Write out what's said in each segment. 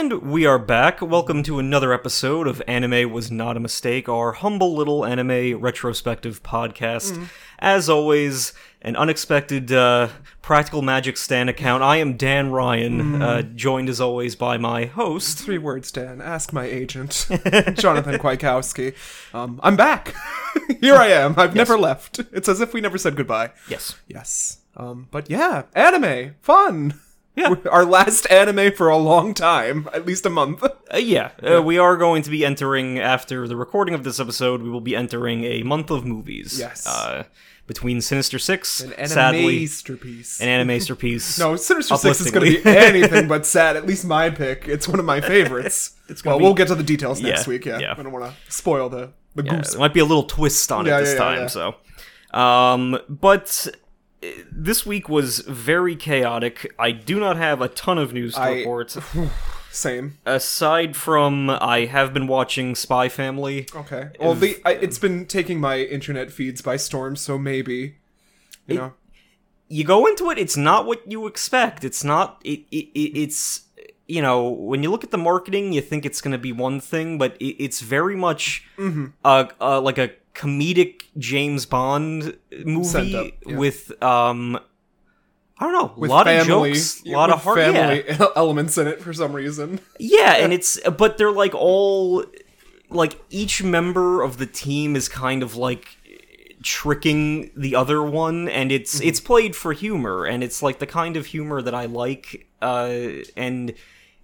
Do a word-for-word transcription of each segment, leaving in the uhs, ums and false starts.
And we are back. Welcome to another episode of Anime Was Not a Mistake, our humble little anime retrospective podcast. Mm. As always, an unexpected uh, Practical Magic Stan account. I am Dan Ryan, mm. uh, joined as always by my host. Three words, Dan. Ask my agent, Jonathan Kwiatkowski. Um, I'm back. Here I am. I've yes. never left. It's as if we never said goodbye. Yes. Yes. Um, but yeah, anime. Fun. Yeah. Our last anime for a long time, at least a month. Uh, yeah, uh, yeah, we are going to be entering, after the recording of this episode, we will be entering a month of movies. Yes. Uh, between Sinister Six, an sadly... An anime-sterpiece. No, Sinister Six is going to be anything but sad, at least my pick. It's one of my favorites. It's well, be... we'll get to the details next yeah, week, yeah. yeah. I don't want to spoil the, the yeah, goose. There might be a little twist on yeah, it this yeah, time, yeah, yeah. so... Um, but... This week was very chaotic. I do not have a ton of news to I, report. Same. Aside from, I have been watching Spy Family. Okay. Well, if, the, I, it's been taking my internet feeds by storm, so maybe, you it, know. You go into it, it's not what you expect. It's not, it, it, it it's, you know, when you look at the marketing, you think it's going to be one thing, but it, it's very much mm-hmm. uh, uh, like a comedic James Bond movie up, yeah. with, um, I don't know, a lot family, of jokes, a lot of heart, family yeah. elements in it for some reason. Yeah, and it's, but they're like all, like each member of the team is kind of like tricking the other one, and it's, mm-hmm. it's played for humor, and it's like the kind of humor that I like, uh, and...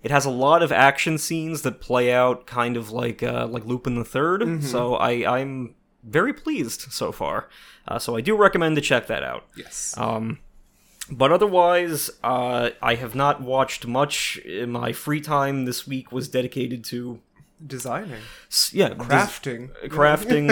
It has a lot of action scenes that play out kind of like uh, like Lupin the Third, mm-hmm. so I, I'm very pleased so far. Uh, so I do recommend to check that out. Yes. Um, but otherwise, uh, I have not watched much. My free time this week was dedicated to... Designing. Yeah. Crafting. Des- crafting,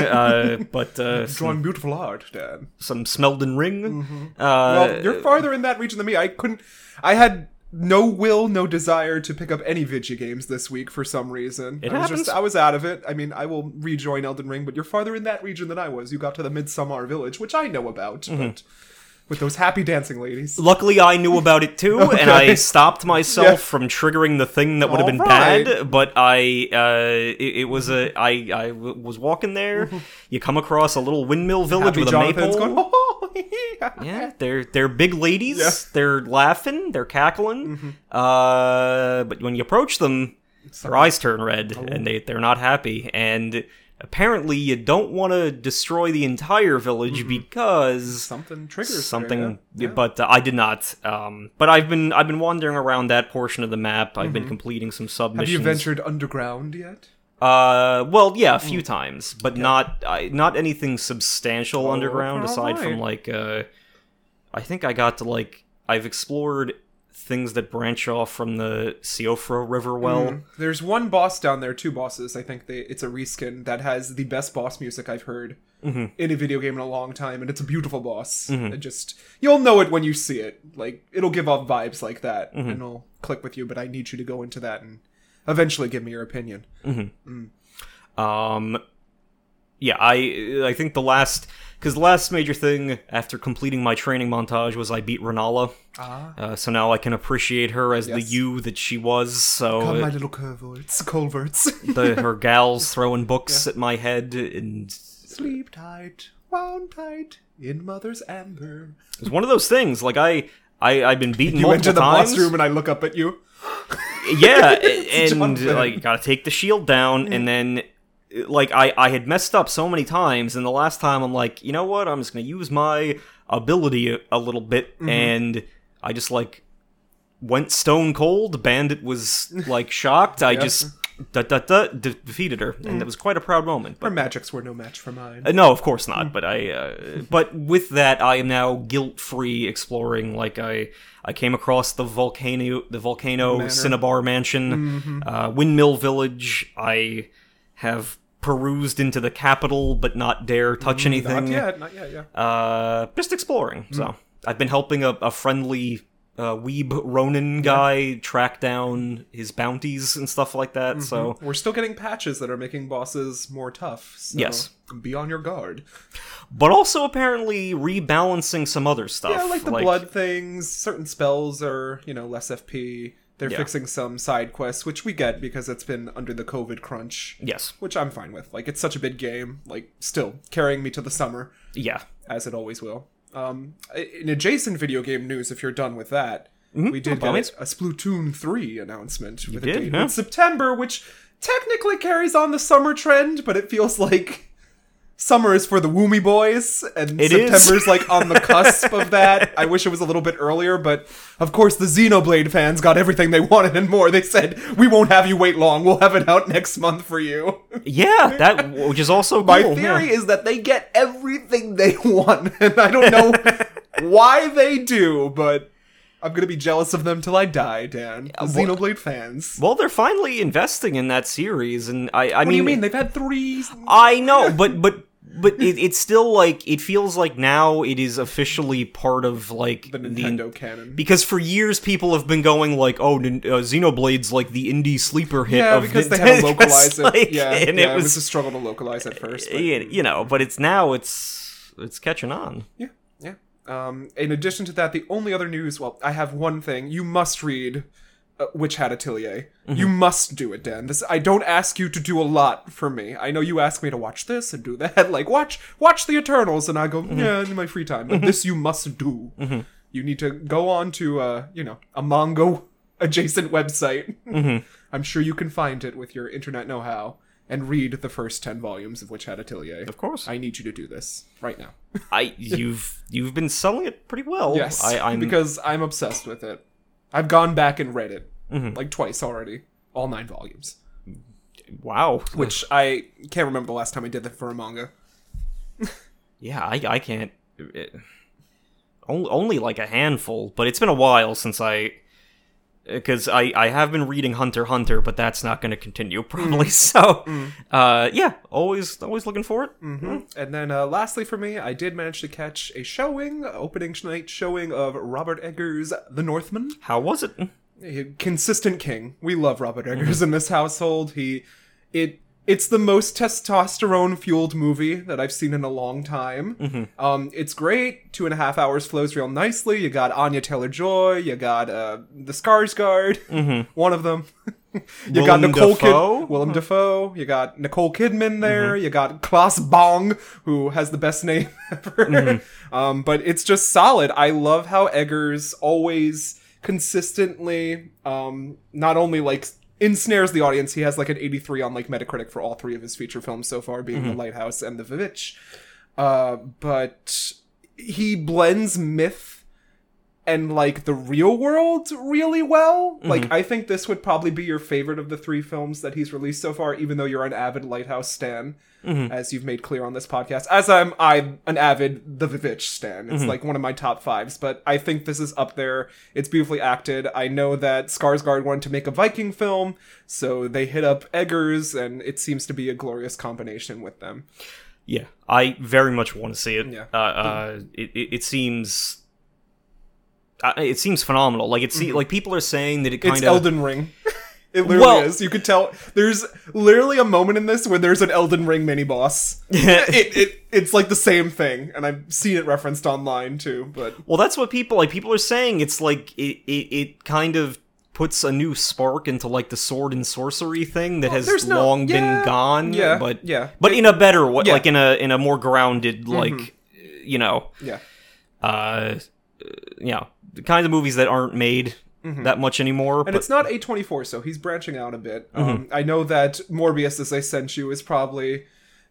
uh, but... Uh, Drawing beautiful art, Dad. Some Smelden Ring. Mm-hmm. Uh, well, you're farther in that region than me. I couldn't... I had... No will, no desire to pick up any video games this week for some reason. It I happens. Was just, I was out of it. I mean, I will rejoin Elden Ring, but you're farther in that region than I was. You got to the Midsommar Village, which I know about, mm-hmm. but with those happy dancing ladies. Luckily, I knew about it too, okay. and I stopped myself yeah. from triggering the thing that would have been right. bad. But I, uh, it, it was a, I, I w- was walking there. Mm-hmm. You come across a little windmill village happy with Jonathan's a maple. Going, oh! yeah, they're they're big ladies. Yeah. They're laughing. They're cackling. Mm-hmm. Uh, but when you approach them, Sorry. their eyes turn red, oh. and they they're not happy. And apparently, you don't want to destroy the entire village mm-hmm. because something triggers something. There, yeah. Yeah. But uh, I did not. Um, but I've been I've been wandering around that portion of the map. I've mm-hmm. been completing some submissions. Have you ventured underground yet? Uh, well, yeah, a few mm. times, but yeah. not uh, not anything substantial oh, underground, right. aside from, like, uh, I think I got to, like, I've explored things that branch off from the Siofra River well. Mm. There's one boss down there, two bosses, I think they, it's a reskin, that has the best boss music I've heard mm-hmm. in a video game in a long time, and it's a beautiful boss. Mm-hmm. It just, you'll know it when you see it, like, it'll give off vibes like that, mm-hmm. and it'll click with you, but I need you to go into that and... Eventually, give me your opinion. Mm-hmm. Mm. Um, yeah, I I think the last because the last major thing after completing my training montage was I beat Renala. Ah. Uh, so now I can appreciate her as yes. the you that she was. So Come, my little curverts, culverts. the her gals throwing books yeah. at my head and sleep tight, wound tight in mother's amber. It was one of those things. Like I I I've been beaten. You multiple enter the times. Boss room and I look up at you. yeah, and, like, gotta take the shield down, and then, like, I, I had messed up so many times, and the last time I'm like, you know what, I'm just gonna use my ability a, a little bit, mm-hmm. and I just, like, went stone cold, Bandit was, like, shocked, I yeah. just... Da, da, da, de- defeated her, and mm. that was quite a proud moment. But... Her magics were no match for mine. Uh, no, of course not. Mm. But I, uh, but with that, I am now guilt-free exploring. Like I, I came across the volcano, the volcano Manor. Cinnabar Mansion, mm-hmm. uh, Windmill Village. I have perused into the capital, but not dare touch mm, anything. Not yet. Not yet. Yeah. Uh, just exploring. Mm. So I've been helping a, a friendly. Uh, Weeb Ronin guy yeah. track down his bounties and stuff like that. Mm-hmm. So we're still getting patches that are making bosses more tough. So yes, be on your guard. But also apparently rebalancing some other stuff. Yeah, like the like, blood things. Certain spells are you know less F P. They're yeah. fixing some side quests, which we get because it's been under the COVID crunch. Yes. Which I'm fine with. Like, it's such a big game. Like, still carrying me to the summer. Yeah. As it always will. Um, in adjacent video game news, if you're done with that, mm-hmm. we did no, get a Splatoon three announcement. With you a did, date huh? in September, which technically carries on the summer trend, but it feels like summer is for the Woomy boys, and it September's is. like on the cusp of that. I wish it was a little bit earlier, but of course the Xenoblade fans got everything they wanted and more. They said, "We won't have you wait long. We'll have it out next month for you." Yeah, that which is also cool. My theory yeah. is that they get everything they want, and I don't know why they do, but I'm going to be jealous of them till I die, Dan. The well, Xenoblade fans. Well, they're finally investing in that series, and I, I what mean... What do you mean? They've had three... I know, but but but it, it's still, like, it feels like now it is officially part of, like... The Nintendo the, canon. Because for years, people have been going, like, oh, uh, Xenoblade's, like, the indie sleeper hit yeah, of... Yeah, because Nintendo. They had to localize it. Like, yeah, and yeah, it, was, it was a struggle to localize at first. But. You know, but it's now, it's it's catching on. Yeah. Um, in addition to that, the only other news, well, I have one thing. You must read uh, Witch Hat Atelier. Mm-hmm. You must do it, Dan. This, I don't ask you to do a lot for me. I know you ask me to watch this and do that. Like, watch watch The Eternals, and I go, mm-hmm. yeah, in my free time. But mm-hmm. this you must do. Mm-hmm. You need to go on to, uh, you know, a manga-adjacent website. Mm-hmm. I'm sure you can find it with your internet know-how. And read the first ten volumes of Witch Hat Atelier. Of course, I need you to do this right now. I you've you've been selling it pretty well. Yes, I, I'm... because I'm obsessed with it. I've gone back and read it mm-hmm. like twice already, all nine volumes. Wow, which I can't remember the last time I did that for a manga. yeah, I I can't. It, only, only like a handful, but it's been a while since I. Because I, I have been reading Hunter x Hunter, but that's not going to continue, probably. Mm. So, mm. Uh, yeah, always always looking for it. Mm-hmm. Mm. And then uh, lastly for me, I did manage to catch a showing, opening night showing of Robert Eggers' The Northman. How was it? A consistent king. We love Robert Eggers mm-hmm. in this household. He, it It's the most testosterone-fueled movie that I've seen in a long time. Mm-hmm. Um, it's great. Two and a half hours flows real nicely. You got Anya Taylor-Joy. You got uh, the Skarsgård. Mm-hmm. One of them. you Willem got Nicole Kidman. Willem huh. Dafoe. You got Nicole Kidman there. Mm-hmm. You got Klaus Bang, who has the best name ever. Mm-hmm. um, but it's just solid. I love how Eggers always consistently um, not only, like... ensnares the audience. He has like an eighty-three on like Metacritic for all three of his feature films so far, being mm-hmm. The Lighthouse and The Vivitch. Uh, but he blends myth and like the real world really well. Mm-hmm. Like I think this would probably be your favorite of the three films that he's released so far, even though you're an avid Lighthouse stan, mm-hmm. as you've made clear on this podcast. As I'm, I'm an avid The Vivitch stan. It's mm-hmm. like one of my top fives, but I think this is up there. It's beautifully acted. I know that Skarsgård wanted to make a Viking film, so they hit up Eggers, and it seems to be a glorious combination with them. Yeah, I very much want to see it. Yeah. Uh, uh, it, it, it seems... It seems phenomenal. Like it's mm-hmm. like people are saying that it kind of it's Elden Ring. It literally well, is. You could tell. There's literally a moment in this where there's an Elden Ring mini boss. it, it it's like the same thing, and I've seen it referenced online too. But well, that's what people like. People are saying it's like it it, it kind of puts a new spark into like the sword and sorcery thing that well, has no, long yeah, been gone. Yeah, but yeah, but it, in a better way, yeah. like in a in a more grounded, like mm-hmm. you know, yeah, uh, you know. The kinds of movies that aren't made mm-hmm. that much anymore. And but... it's not A twenty-four, so he's branching out a bit. Mm-hmm. Um, I know that Morbius, as I sent you, is probably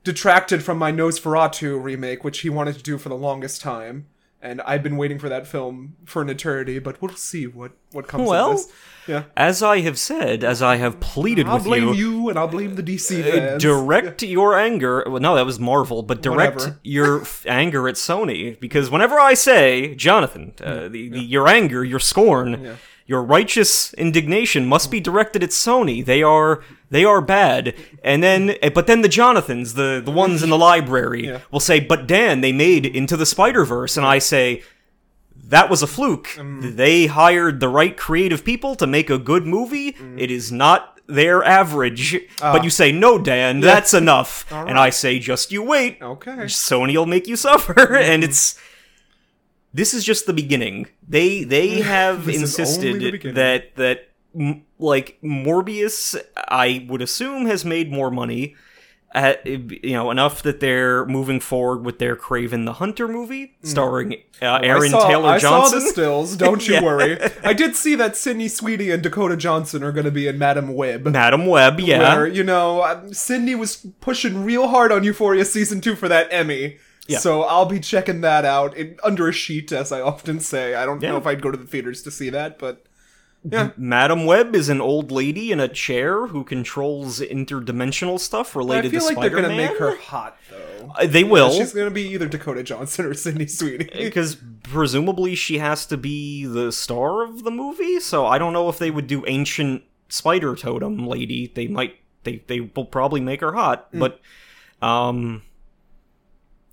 detracted from my Nosferatu remake, which he wanted to do for the longest time. And I've been waiting for that film for an eternity, but we'll see what, what comes well, of this. Yeah. As I have said, as I have pleaded I'll with you... I'll blame you, and I'll blame the D C fans. Uh, direct yeah. your anger... Well, no, that was Marvel, but direct Whatever. your f- anger at Sony, because whenever I say, Jonathan, uh, yeah. The, yeah. The, your anger, your scorn, yeah. your righteous indignation must be directed at Sony. They are... They are bad, and then, but then the Jonathans, the, the ones in the library, yeah. will say, but Dan, they made Into the Spider-Verse, and I say, that was a fluke. Mm. They hired the right creative people to make a good movie. Mm. It is not their average. Uh, but you say, no, Dan, yeah. that's enough. All right. And I say, just you wait. Okay. Sony will make you suffer, mm. and it's... This is just the beginning. They, they have insisted that that... m- like Morbius, I would assume, has made more money, at, you know, enough that they're moving forward with their Kraven the Hunter movie starring uh, Aaron saw, Taylor Johnson. I saw the stills, don't you yeah. worry. I did see that Sydney Sweeney and Dakota Johnson are going to be in Madam Web. Madam Web, yeah. Where, you know, Sydney was pushing real hard on Euphoria Season two for that Emmy. Yeah. So I'll be checking that out in, under a sheet, as I often say. I don't yeah. know if I'd go to the theaters to see that, but yeah. Madam Web is an old lady in a chair who controls interdimensional stuff related to Spider-Man. I feel like Spider-Man. They're going to make her hot, though. Uh, they will. Yeah, she's going to be either Dakota Johnson or Sydney Sweeney. Because presumably she has to be the star of the movie, so I don't know if they would do ancient spider totem lady. They might. They, they will probably make her hot, mm. but... um.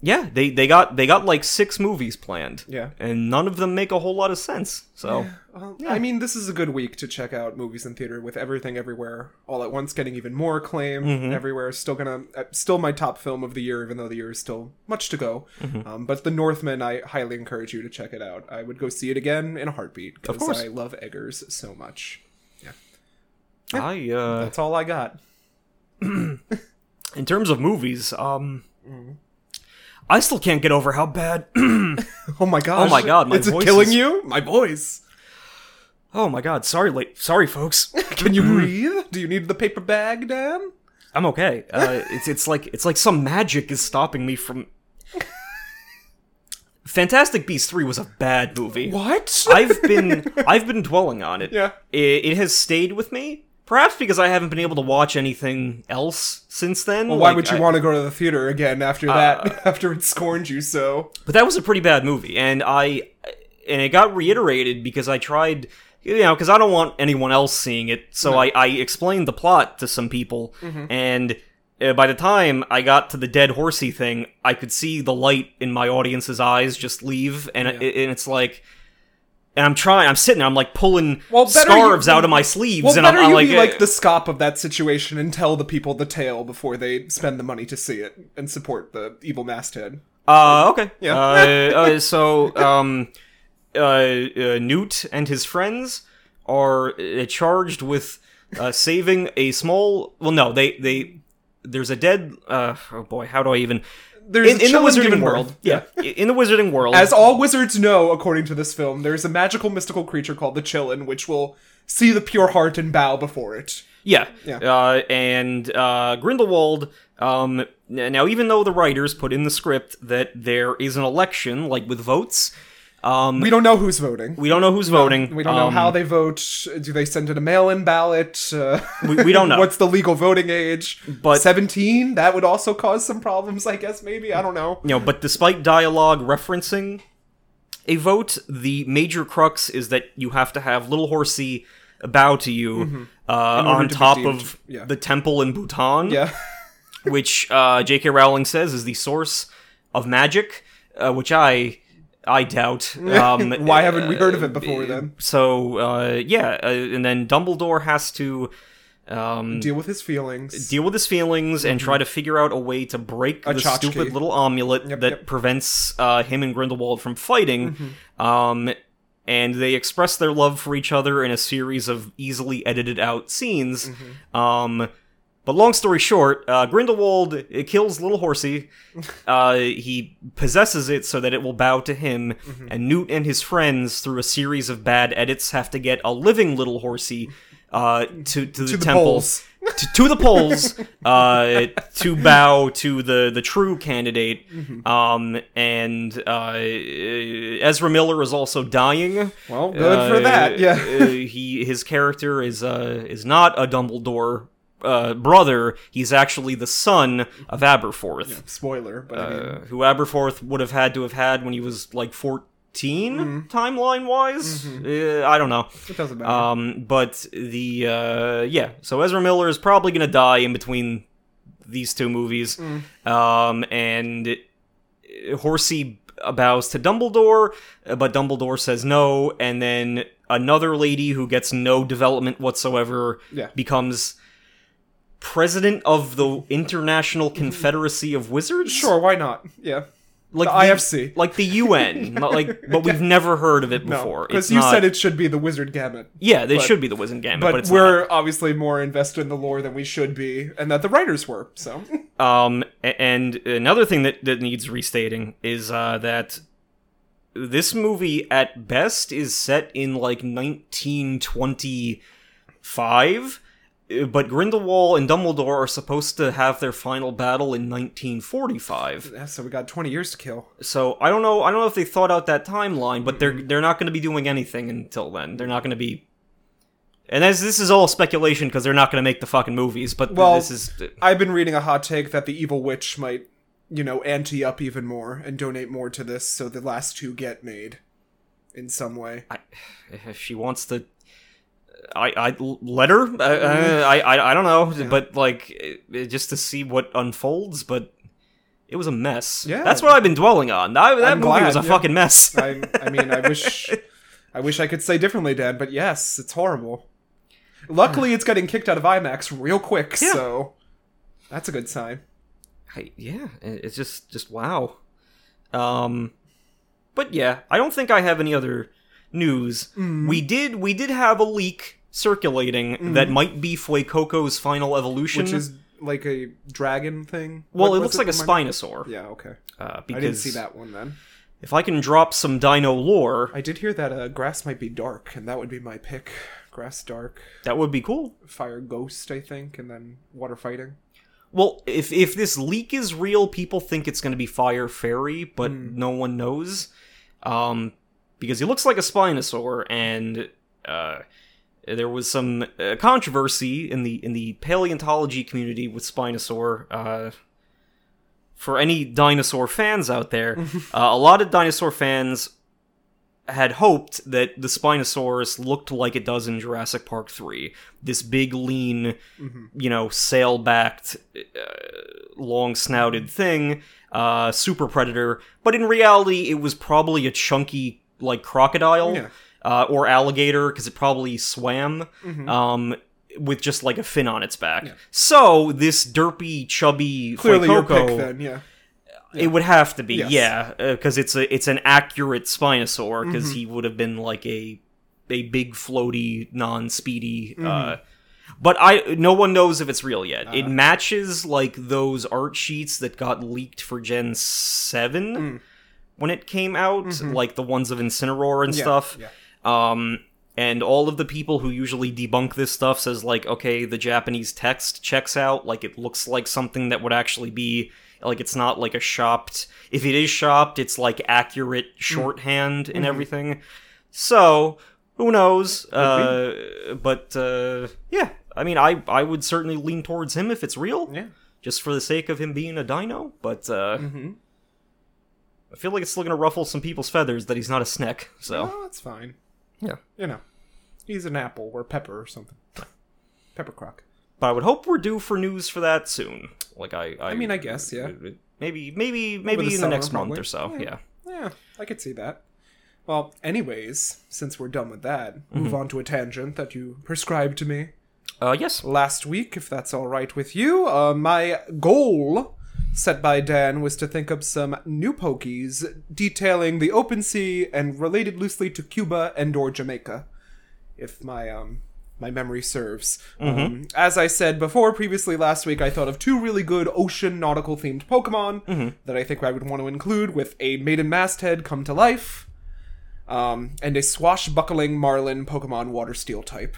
Yeah, they, they got they got like six movies planned. Yeah. And none of them make a whole lot of sense. So yeah. Well, yeah. I mean, this is a good week to check out movies in theater, with Everything Everywhere All at Once getting even more acclaim. Mm-hmm. Everywhere is still gonna uh, still my top film of the year, even though the year is still much to go. Mm-hmm. Um, but The Northman, I highly encourage you to check it out. I would go see it again in a heartbeat because I love Eggers so much. Yeah. yeah. I uh that's all I got. In terms of movies, um mm-hmm. I still can't get over how bad... oh my gosh. Oh my god, my it's voice It's killing is... you? My voice. Oh my god, sorry, late. Sorry, folks. Can you breathe? Do you need the paper bag, Dan? I'm okay. Uh, it's it's like it's like some magic is stopping me from... Fantastic Beasts three was a bad movie. What? I've been I've been dwelling on it. Yeah. It, it has stayed with me. Perhaps because I haven't been able to watch anything else since then. Well, why like, would you I, want to go to the theater again after uh, that, after it scorned you so? But that was a pretty bad movie, and I, and it got reiterated because I tried, you know, because I don't want anyone else seeing it, so no. I, I explained the plot to some people, mm-hmm. and uh, by the time I got to the dead horsey thing, I could see the light in my audience's eyes just leave, and yeah. it, and it's like... And I'm trying, I'm sitting there, I'm like pulling well, scarves you, out of my sleeves. Well, and I'm, better I'm you like, be like the scop of that situation and tell the people the tale before they spend the money to see it and support the evil masthead. Uh, okay. Yeah. Uh, uh, so, um, uh, uh, Newt and his friends are uh, charged with uh, saving a small, well, no, they, they, there's a dead, uh, oh boy, how do I even... There's in, in the Wizarding World, world. Yeah. yeah, in the Wizarding World, as all wizards know, according to this film, there's a magical, mystical creature called the Chillin, which will see the pure heart and bow before it. Yeah, yeah. Uh, and uh, Grindelwald. Um, now, even though the writers put in the script that there is an election, like with votes, um, we don't know who's voting. We don't know who's voting. We don't um, know how they vote. Do they send in a mail-in ballot? Uh, we, we don't know. What's the legal voting age? But seventeen? That would also cause some problems, I guess, maybe? I don't know. You know, but despite dialogue referencing a vote, the major crux is that you have to have Little Horsey bow to you mm-hmm. uh, on to top of yeah. the temple in Bhutan, yeah. which uh, J K Rowling says is the source of magic, uh, which I... I doubt. Um, Why haven't we heard of it before, uh, then? So, uh, yeah, uh, and then Dumbledore has to... Um, deal with his feelings. Deal with his feelings mm-hmm. and try to figure out a way to break a the stupid key. little amulet yep, that yep. prevents uh, him and Grindelwald from fighting. Mm-hmm. Um, and they express their love for each other in a series of easily edited out scenes. Mm-hmm. Um, but long story short, uh, Grindelwald kills Little Horsey, uh, he possesses it so that it will bow to him, mm-hmm. and Newt and his friends, through a series of bad edits, have to get a living Little Horsey uh, to, to the, to the temples, to, to the polls, uh, to bow to the, the true candidate, mm-hmm. um, and uh, Ezra Miller is also dying. Well, good uh, for that, yeah. uh, he His character is uh, is not a Dumbledore Uh, brother, he's actually the son of Aberforth. Yeah, spoiler, but I mean... uh, who Aberforth would have had to have had when he was like fourteen, mm-hmm. timeline-wise. Mm-hmm. Uh, I don't know. It doesn't matter. Um, but the uh, yeah, so Ezra Miller is probably gonna die in between these two movies, mm. um, and Horsey bows to Dumbledore, but Dumbledore says no, and then another lady who gets no development whatsoever yeah. becomes president of the International Confederacy of Wizards? Sure, why not? Yeah. Like the, the I F C. Like the U N. Not like, but we've never heard of it before. Because no, you not... said it should be the Wizard Gamut. Yeah, they but, should be the Wizard Gamut, but, but it's we're not. Obviously more invested in the lore than we should be, and that the writers were, so. Um, and another thing that, that needs restating is uh, that this movie, at best, is set in, like, nineteen twenty-five, but Grindelwald and Dumbledore are supposed to have their final battle in nineteen forty-five. So we got twenty years to kill. So I don't know I don't know if they thought out that timeline, but they're they're not going to be doing anything until then. They're not going to be... And as this is all speculation because they're not going to make the fucking movies, but well, this is... I've been reading a hot take that the evil witch might, you know, ante up even more and donate more to this so the last two get made in some way. I, if she wants to... I, I let her. Uh, I, I I don't know, yeah. But like it, it, just to see what unfolds. But it was a mess. Yeah, that's what I've been dwelling on. I, that I'm movie glad, was a yeah. fucking mess. I, I mean, I wish, I wish I could say differently, Dan. But yes, it's horrible. Luckily, it's getting kicked out of IMAX real quick, yeah. So that's a good sign. I, yeah, it's just just wow. Um, but yeah, I don't think I have any other news. Mm. We did we did have a leak circulating mm. that might be Fuecoco's final evolution. Which is like a dragon thing? Well, what, it looks it like a Spinosaur. Yeah, okay. Uh, because I didn't see that one then. If I can drop some dino lore... I did hear that uh, grass might be dark, and that would be my pick. Grass dark. That would be cool. Fire ghost, I think, and then water fighting. Well, if, if this leak is real, people think it's going to be fire fairy, but mm. no one knows. Um... Because he looks like a Spinosaur, and uh, there was some uh, controversy in the in the paleontology community with Spinosaur. Uh, for any dinosaur fans out there, uh, a lot of dinosaur fans had hoped that the Spinosaurus looked like it does in Jurassic Park three. This big, lean, mm-hmm. you know, sail-backed, uh, long-snouted thing, uh, super predator. But in reality, it was probably a chunky... like crocodile yeah. uh, or alligator because it probably swam mm-hmm. um, with just like a fin on its back. Yeah. So this derpy, chubby Clearly Fuecoco, your pick, then, yeah. yeah. It would have to be, yes. yeah, because uh, it's a it's an accurate Spinosaur because mm-hmm. he would have been like a a big floaty, non-speedy. Mm-hmm. Uh, but I no one knows if it's real yet. Uh, it matches like those art sheets that got leaked for Gen seven. Mm. When it came out, mm-hmm. like the ones of Incineroar and yeah, stuff, yeah. Um, and all of the people who usually debunk this stuff says, like, okay, the Japanese text checks out, like, it looks like something that would actually be, like, it's not, like, a shopped... If it is shopped, it's, like, accurate shorthand mm-hmm. and everything. So, who knows? Uh, but, uh, yeah, I mean, I, I would certainly lean towards him if it's real, yeah. just for the sake of him being a dino, but... Uh, mm-hmm. I feel like it's still going to ruffle some people's feathers that he's not a Snek, so... No, that's fine. Yeah. You know, he's an apple or pepper or something. Pepper croc. But I would hope we're due for news for that soon. Like, I... I, I mean, I guess, yeah. Maybe maybe, maybe in the next probably. month or so, yeah. yeah. Yeah, I could see that. Well, anyways, since we're done with that, mm-hmm. move on to a tangent that you prescribed to me. Uh, yes. Last week, if that's all right with you, uh, my goal... set by Dan was to think up some new pokies detailing the open sea and related loosely to Cuba and or Jamaica, if my um my memory serves. Mm-hmm. Um, as I said before, previously last week, I thought of two really good ocean nautical themed Pokemon mm-hmm. that I think I would want to include with a maiden masthead come to life um, and a swashbuckling marlin Pokemon water steel type.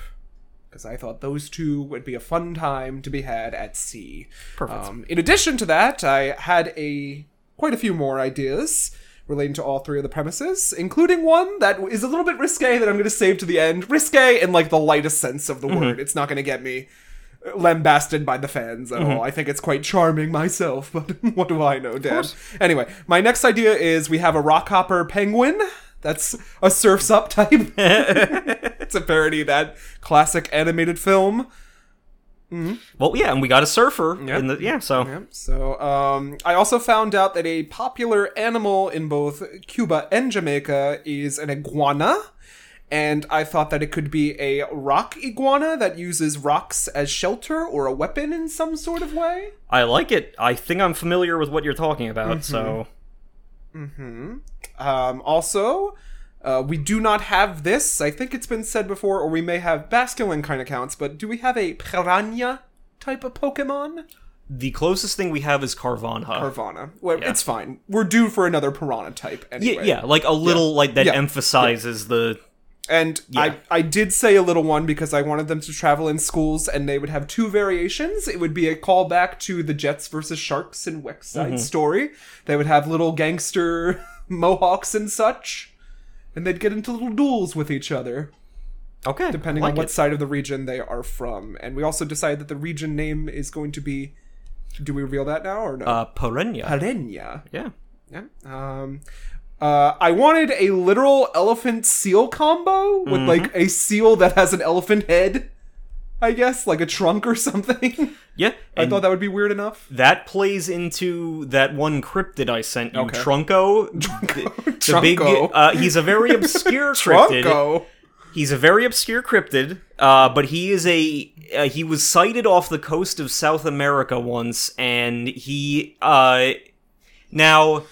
Because I thought those two would be a fun time to be had at sea. Perfect. Um, in addition to that, I had a quite a few more ideas relating to all three of the premises, including one that is a little bit risque that I'm going to save to the end. Risque in, like, the lightest sense of the mm-hmm. word. It's not going to get me lambasted by the fans at mm-hmm. all. I think it's quite charming myself, but what do I know, Dan? Anyway, my next idea is we have a rockhopper penguin. That's a Surf's Up type. It's a parody of that classic animated film. Mm-hmm. Well, yeah, and we got a surfer. Yep. In the, yeah, so. Yep. So, um, I also found out that a popular animal in both Cuba and Jamaica is an iguana. And I thought that it could be a rock iguana that uses rocks as shelter or a weapon in some sort of way. I like it. I think I'm familiar with what you're talking about, mm-hmm. so... Mm-hmm. Um, also, uh, we do not have this. I think it's been said before, or we may have Basculin kind of counts, but do we have a Piranha type of Pokemon? The closest thing we have is Carvanha. Carvanha. Well, yeah. It's fine. We're due for another Piranha type anyway. Yeah, yeah like a little, yeah. like, that yeah. emphasizes yeah. the... And yeah. I, I did say a little one because I wanted them to travel in schools and they would have two variations. It would be a callback to the Jets versus Sharks in West Side mm-hmm. Story. They would have little gangster mohawks and such. And they'd get into little duels with each other. Okay. Depending like on what it. side of the region they are from. And we also decided that the region name is going to be... Do we reveal that now or no? Uh, Parenya. Parenya. Yeah. Yeah. Um... Uh, I wanted a literal elephant seal combo with mm-hmm. like a seal that has an elephant head, I guess, like a trunk or something. Yeah. I thought that would be weird enough. That plays into that one cryptid I sent you, okay. Trunko. Trunko. The, the Trunko. Big, uh, he's a very obscure cryptid. Trunko. He's a very obscure cryptid, uh, but he is a, uh, he was sighted off the coast of South America once, and he, uh, now...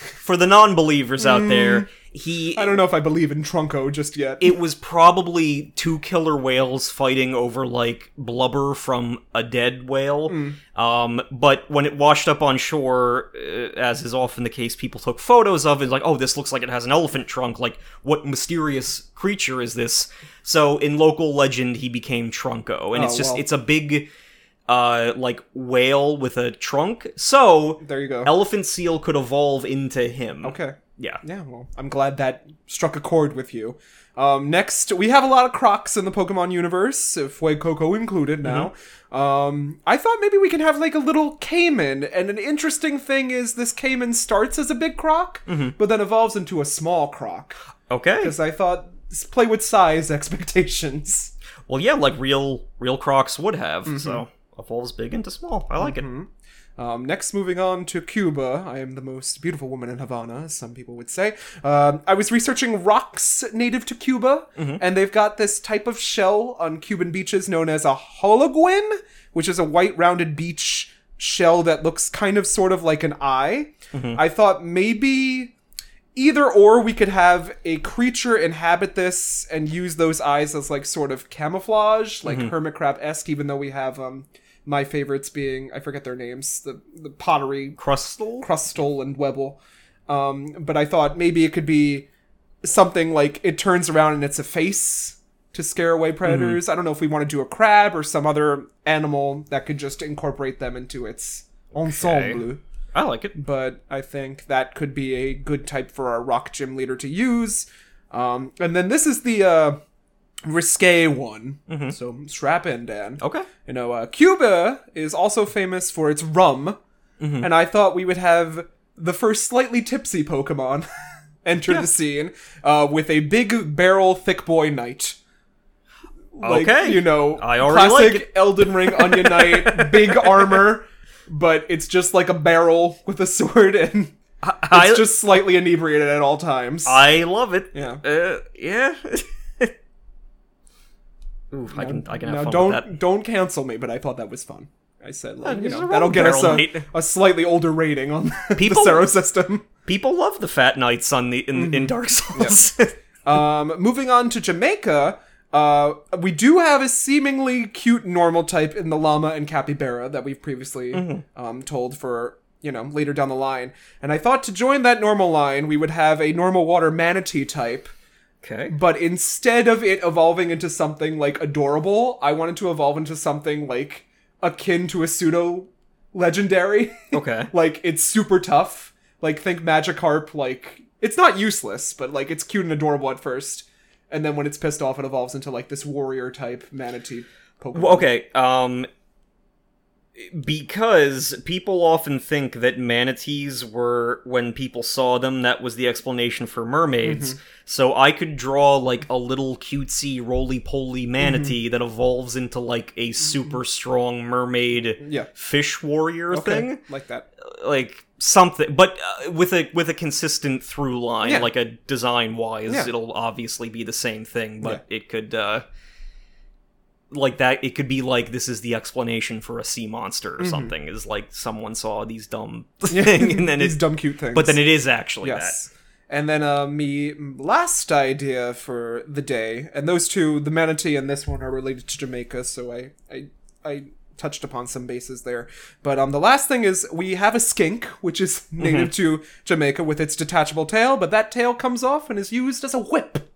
For the non-believers out mm, there, he... I don't know if I believe in Trunko just yet. It was probably two killer whales fighting over, like, blubber from a dead whale. Mm. Um, but when it washed up on shore, uh, as is often the case, people took photos of it. Like, oh, this looks like it has an elephant trunk. Like, what mysterious creature is this? So, in local legend, he became Trunko. And oh, it's just, well. it's a big... Uh, like, whale with a trunk. So, there you go. Elephant seal could evolve into him. Okay. Yeah. Yeah, well, I'm glad that struck a chord with you. Um, next, we have a lot of crocs in the Pokemon universe, Fuecoco included now. Mm-hmm. Um, I thought maybe we can have, like, a little caiman, and an interesting thing is this caiman starts as a big croc, mm-hmm. but then evolves into a small croc. Okay. Because I thought, play with size expectations. Well, yeah, like real, real crocs would have, mm-hmm. so... Evolves big into small. I like mm-hmm. it. Um, next, moving on to Cuba. I am the most beautiful woman in Havana, some people would say. Um, I was researching rocks native to Cuba, mm-hmm. and they've got this type of shell on Cuban beaches known as a hologuin, which is a white rounded beach shell that looks kind of sort of like an eye. Mm-hmm. I thought maybe either or we could have a creature inhabit this and use those eyes as like sort of camouflage, like mm-hmm. hermit crab-esque, even though we have... um. My favorites being, I forget their names, the, the pottery... Crustal? Crustal and Webble. Um, but I thought maybe it could be something like it turns around and it's a face to scare away predators. Mm-hmm. I don't know if we want to do a crab or some other animal that could just incorporate them into its ensemble. Okay. I like it. But I think that could be a good type for our rock gym leader to use. Um, and then this is the... Uh, risque one. Mm-hmm. So strap in, Dan. Okay. You know, uh, Cuba is also famous for its rum, mm-hmm. and I thought we would have the first slightly tipsy Pokemon enter yeah. the scene uh, with a big barrel thick boy knight. Like, okay. You know, I already classic like Elden Ring Onion Knight, big armor, but it's just like a barrel with a sword and... I, it's I, just slightly inebriated at all times. I love it. Yeah. Uh, yeah. Ooh, no, I can, I can have no, fun don't, with that. Don't cancel me, but I thought that was fun. I said, like, yeah, you know, that'll get us a, a slightly older rating on people, the Sero system. People love the fat knights on the in, mm-hmm. in Dark Souls. Yep. um, moving on to Jamaica, uh, we do have a seemingly cute normal type in the llama and capybara that we've previously mm-hmm. um, told for, you know, later down the line. And I thought to join that normal line, we would have a normal water manatee type. Okay. But instead of it evolving into something, like, adorable, I wanted to evolve into something, like, akin to a pseudo-legendary. Okay. Like, it's super tough. Like, think Magikarp, like, it's not useless, but, like, it's cute and adorable at first. And then when it's pissed off, it evolves into, like, this warrior-type manatee Pokemon. Well, okay, um... because people often think that manatees were, when people saw them, that was the explanation for mermaids. Mm-hmm. So I could draw, like, a little cutesy, roly-poly manatee mm-hmm. that evolves into, like, a super strong mermaid yeah. fish warrior okay. thing. Like that. Like, something. But uh, with a with a consistent through line, yeah. like, a design-wise, yeah. it'll obviously be the same thing, but yeah. it could... Uh, like that, it could be like, this is the explanation for a sea monster or mm-hmm. something, is like someone saw these dumb thing and then these it, dumb cute things, but then it is actually yes. that. And then uh, me last idea for the day, and those two, the manatee and this one, are related to Jamaica, so I I, I touched upon some bases there. But um, the last thing is we have a skink, which is native mm-hmm. to Jamaica with its detachable tail, but that tail comes off and is used as a whip.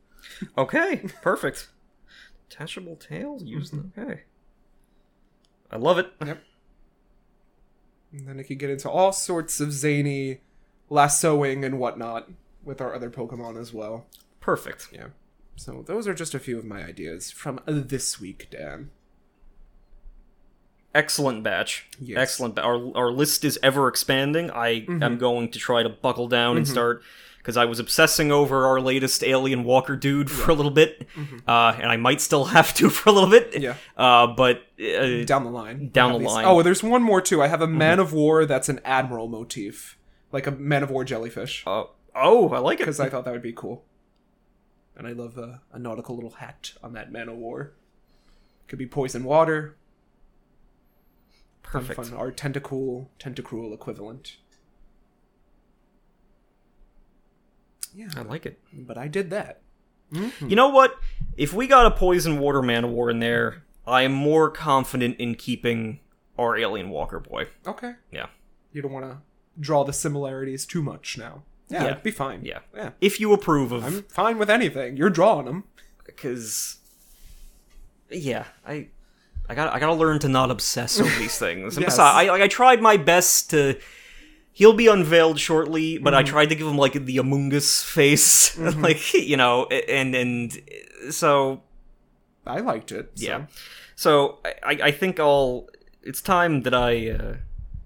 Okay, perfect. Detachable tails used, mm-hmm. okay. I love it. Yep. And then it could get into all sorts of zany lassoing and whatnot with our other Pokemon as well. Perfect. Yeah. So those are just a few of my ideas from this week, Dan. Excellent batch. Yes. Excellent. Ba- our our list is ever expanding. I mm-hmm. am going to try to buckle down mm-hmm. and start, because I was obsessing over our latest alien walker dude for yeah. a little bit, mm-hmm. uh, and I might still have to for a little bit. Yeah. Uh, but uh, down the line. Down the line. These. Oh, there's one more too. I have a man mm-hmm. of war that's an admiral motif, like a man of war jellyfish. Oh. Uh, Oh, I like it. Because I thought that would be cool. And I love a, a nautical little hat on that man of war. Could be poison water. Perfect. Fun, fun. Our tentacle, tentacruel equivalent. Yeah. I like it. But I did that. Mm-hmm. You know what? If we got a poison water man of war in there, I am more confident in keeping our alien walker boy. Okay. Yeah. You don't want to draw the similarities too much now. Yeah, yeah, it'd be fine. Yeah. yeah. If you approve of... I'm fine with anything. You're drawing them. Because... Yeah, I... I gotta, I gotta learn to not obsess over these things. yes. I, I, I tried my best to... He'll be unveiled shortly, but mm-hmm. I tried to give him, like, the Among Us face. Mm-hmm. like, you know, and... and so... I liked it. So. Yeah. So, I, I think I'll... It's time that I... Uh,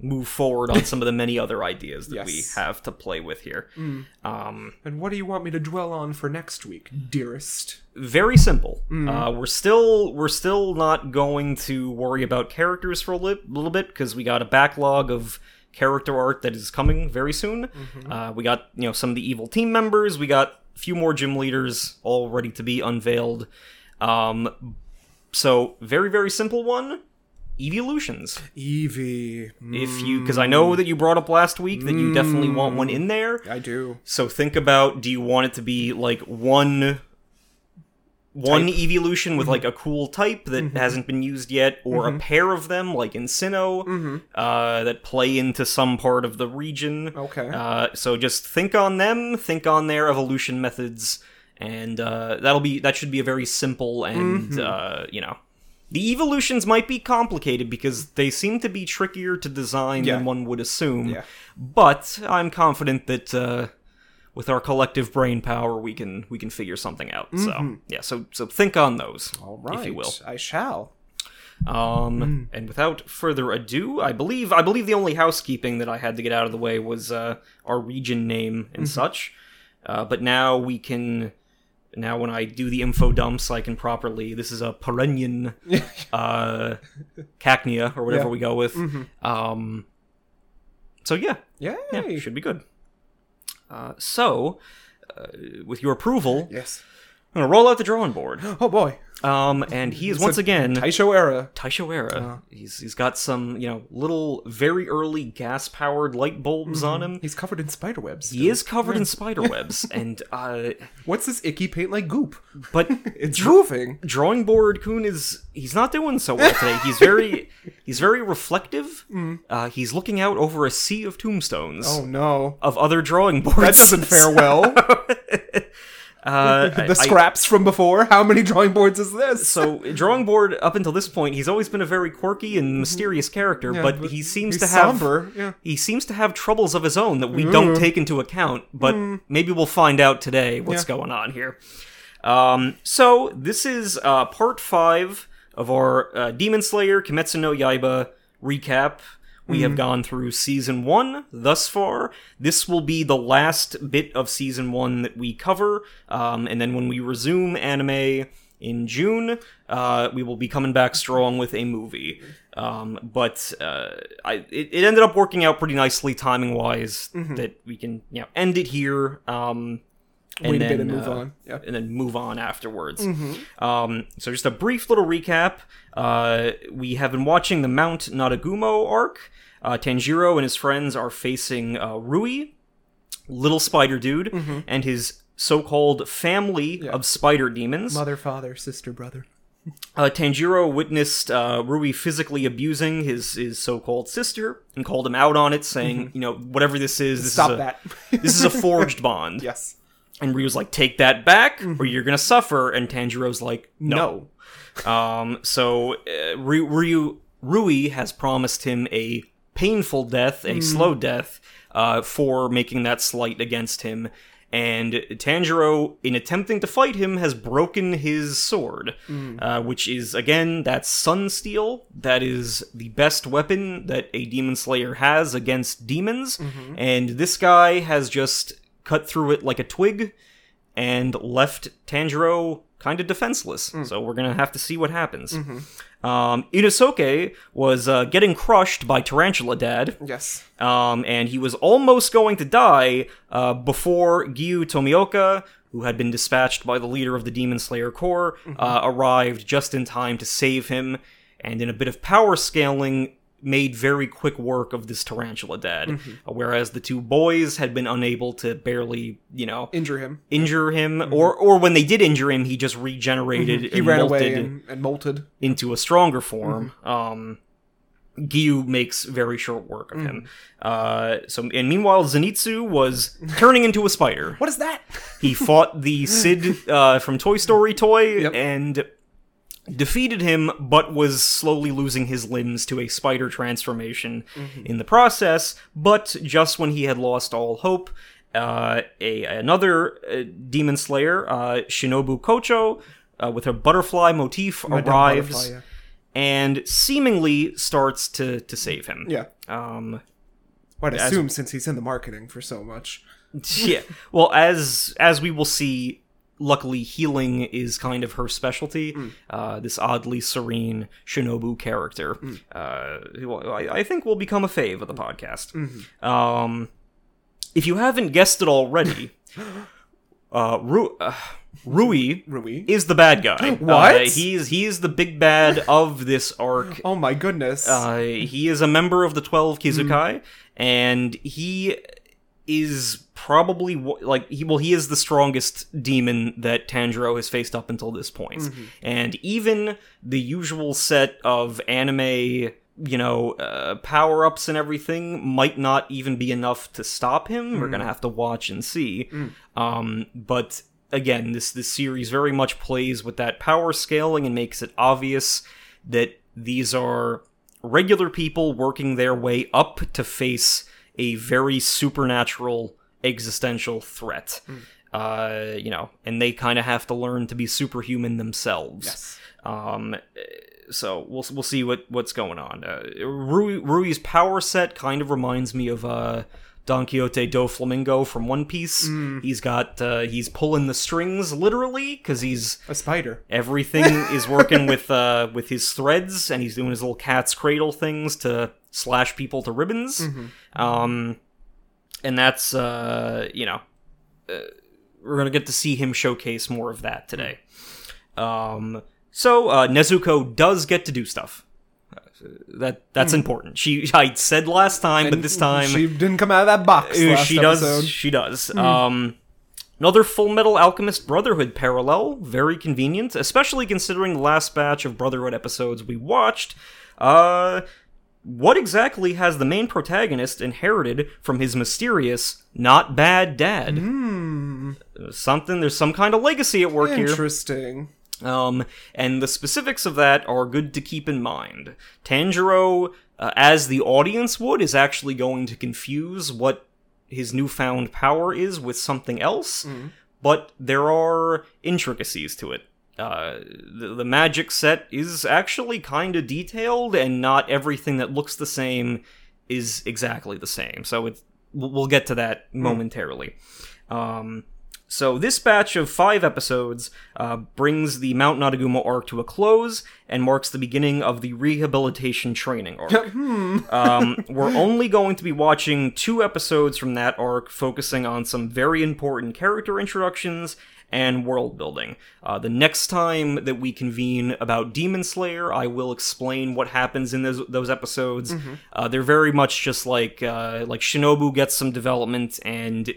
move forward on some of the many other ideas that yes. we have to play with here. Mm. Um, and what do you want me to dwell on for next week, dearest? Very simple. Mm. Uh, we're still we're still not going to worry about characters for a li- little bit, because we got a backlog of character art that is coming very soon. Mm-hmm. Uh, we got, you know, some of the evil team members. We got a few more gym leaders all ready to be unveiled. Um, so very, very simple one. Eeveelutions. Eevee. Mm. If you, because I know that you brought up last week that mm. you definitely want one in there. I do. So think about, do you want it to be like one, one type. Eeveelution with mm-hmm. like a cool type that mm-hmm. hasn't been used yet, or mm-hmm. a pair of them, like Insinnoh, mm-hmm. uh, that play into some part of the region. Okay. Uh, so just think on them, think on their evolution methods, and uh, that'll be that should be a very simple and mm-hmm. uh, you know. The evolutions might be complicated because they seem to be trickier to design yeah. than one would assume. Yeah. But I'm confident that uh, with our collective brain power, we can we can figure something out. Mm-hmm. So yeah, so so think on those, all right, if you will. I shall. Um, mm. And without further ado, I believe I believe the only housekeeping that I had to get out of the way was uh, our region name and mm-hmm. such. Uh, but now we can. Now when I do the info dumps, I can properly... This is a Perennian uh, Cacnea, or whatever yeah. we go with. Mm-hmm. Um, so yeah. Yay. Yeah, should be good. Uh, so, uh, with your approval, yes, I'm going to roll out the drawing board. Oh boy. Um, and he is it's once again... Taisho era. Taisho era. Oh. He's He's got some, you know, little, very early gas-powered light bulbs mm-hmm. on him. He's covered in spiderwebs. He is covered yeah. in spiderwebs, and, uh... What's this icky paint-like goop? But... it's dra- moving. Drawing board Kun is... He's not doing so well today. He's very... he's very reflective. Mm. Uh, he's looking out over a sea of tombstones. Oh, no. Of other drawing boards. That doesn't fare well. Uh, the scraps I, from before. How many drawing boards is this? So, drawing board up until this point, he's always been a very quirky and mysterious character, yeah, but, but he seems to have somber, yeah. he seems to have troubles of his own that we mm. don't take into account. But mm. maybe we'll find out today what's yeah. going on here. Um, so this is uh, part five of our uh, Demon Slayer Kimetsu no Yaiba recap. We mm-hmm. have gone through season one thus far. This will be the last bit of season one that we cover. Um, and then when we resume anime in June, uh, we will be coming back strong with a movie. Um, but uh, I, it, it ended up working out pretty nicely timing-wise mm-hmm. that we can you know, end it here. Um, And Wait then, a bit and move uh, on. Yeah. And then move on afterwards. Mm-hmm. Um, so just a brief little recap. Uh, we have been watching the Mount Natagumo arc. Uh, Tanjiro and his friends are facing uh, Rui, little spider dude, mm-hmm. and his so-called family yeah. of spider demons. Mother, father, sister, brother. Uh, Tanjiro witnessed uh, Rui physically abusing his, his so-called sister and called him out on it, saying, mm-hmm. you know, whatever this is, this, Stop is, that. a, this is a forged bond. Yes. And Ryu's like, take that back, mm-hmm. or you're gonna suffer. And Tanjiro's like, no. no. um, so uh, Ryu, Ryu, Rui has promised him a painful death, a mm. slow death, uh, for making that slight against him. And Tanjiro, in attempting to fight him, has broken his sword, mm. uh, which is, again, that sunsteel. That is the best weapon that a demon slayer has against demons. Mm-hmm. And this guy has just cut through it like a twig, and left Tanjiro kind of defenseless. Mm. So we're going to have to see what happens. Mm-hmm. Um, Inosuke was uh, getting crushed by Tarantula Dad. Yes. Um, and he was almost going to die uh, before Giyu Tomioka, who had been dispatched by the leader of the Demon Slayer Corps, mm-hmm. uh, arrived just in time to save him, and in a bit of power scaling, made very quick work of this Tarantula Dad, mm-hmm. whereas the two boys had been unable to barely, you know... Injure him. Injure him, mm-hmm. or or when they did injure him, he just regenerated mm-hmm. He and ran molted away and, and molted. Into a stronger form. Mm-hmm. Um, Giyu makes very short work of mm-hmm. him. Uh, so, and meanwhile, Zenitsu was turning into a spider. What is that? He fought the Sid uh, from Toy Story toy, yep. and... defeated him, but was slowly losing his limbs to a spider transformation mm-hmm. in the process. But just when he had lost all hope, uh, a another uh, demon slayer, uh, Shinobu Kocho, uh, with her butterfly motif, Madam arrives butterfly, yeah. and seemingly starts to, to save him. Yeah. Um, well, I'd assume as, since he's in the marketing for so much. yeah. Well, as as we will see. Luckily, healing is kind of her specialty, mm. uh, this oddly serene Shinobu character, mm. uh, who I, I think will become a fave of the podcast. Mm-hmm. Um, if you haven't guessed it already, uh, Ru- uh, Rui, Rui is the bad guy. What? Uh, he's, he is the big bad of this arc. Oh my goodness. Uh, he is a member of the twelve Kizukai, mm. and he... is probably, like, he well, he is the strongest demon that Tanjiro has faced up until this point. Mm-hmm. And even the usual set of anime, you know, uh, power-ups and everything might not even be enough to stop him. Mm. We're gonna have to watch and see. Mm. Um, but, again, this, this series very much plays with that power scaling and makes it obvious that these are regular people working their way up to face... a very supernatural existential threat. Mm. Uh, you know, and they kind of have to learn to be superhuman themselves. Yes. Um, so we'll we'll see what, what's going on. Uh, Rui, Rui's power set kind of reminds me of uh, Don Quixote do Flamingo from One Piece. Mm. He's got, uh, he's pulling the strings literally because he's... a spider. Everything is working with uh, with his threads, and he's doing his little cat's cradle things to... slash people to ribbons, mm-hmm. um, and that's, uh, you know, uh, we're going to get to see him showcase more of that today. Um, so, uh, Nezuko does get to do stuff. That that's mm. important. She I said last time, and but this time... she didn't come out of that box last She does, episode. she does. Mm. Um, another Full Metal Alchemist Brotherhood parallel, very convenient, especially considering the last batch of Brotherhood episodes we watched. Uh... What exactly has the main protagonist inherited from his mysterious, not bad dad? Mm. Something, there's some kind of legacy at work here. Interesting. Um, and the specifics of that are good to keep in mind. Tanjiro, uh, as the audience would, is actually going to confuse what his newfound power is with something else, mm. but there are intricacies to it. Uh, the, the magic set is actually kind of detailed, and not everything that looks the same is exactly the same. So it's, we'll get to that momentarily. Mm. Um, So this batch of five episodes uh, brings the Mount Natagumo arc to a close and marks the beginning of the rehabilitation training arc. hmm. um, we're only going to be watching two episodes from that arc, focusing on some very important character introductions and world building. Uh, the next time that we convene about Demon Slayer, I will explain what happens in those those episodes. Mm-hmm. Uh, they're very much just like uh, like Shinobu gets some development, and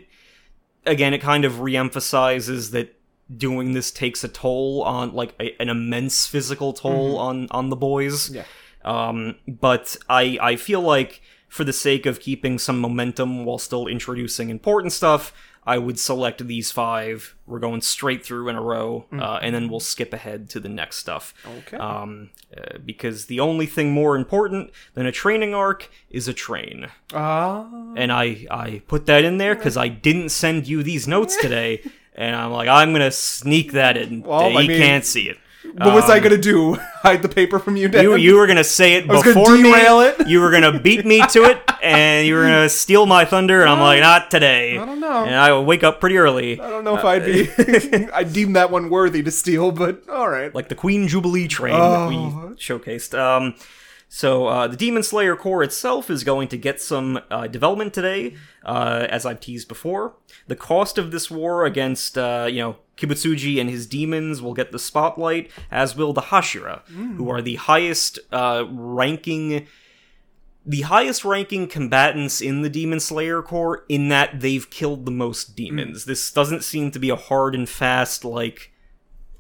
again, it kind of reemphasizes that doing this takes a toll on, like, a, an immense physical toll mm-hmm. on, on the boys. Yeah. Um, but I I feel like, for the sake of keeping some momentum while still introducing important stuff, I would select these five. We're going straight through in a row, mm-hmm. uh, and then we'll skip ahead to the next stuff. Okay. Um, uh, because the only thing more important than a training arc is a train. Ah. And I, I put that in there because I didn't send you these notes today, and I'm like, I'm going to sneak that in. Well, I mean, you can't see it. What was um, I gonna do? Hide the paper from you, Dan? You, you were gonna say it I before was derail me. It. You were gonna beat me to it, and you were gonna steal my thunder. And I'm like, not today. I don't know. And I will wake up pretty early. I don't know if uh, I'd be. I deem that one worthy to steal, but all right. Like the Queen Jubilee train oh. that we showcased. Um, so uh, the Demon Slayer Corps itself is going to get some uh, development today, uh, as I've teased before. The cost of this war against, uh, you know. Kibutsuji and his demons will get the spotlight, as will the Hashira, mm. who are the highest uh, ranking, the highest ranking combatants in the Demon Slayer Corps, in that they've killed the most demons. Mm. This doesn't seem to be a hard and fast, like,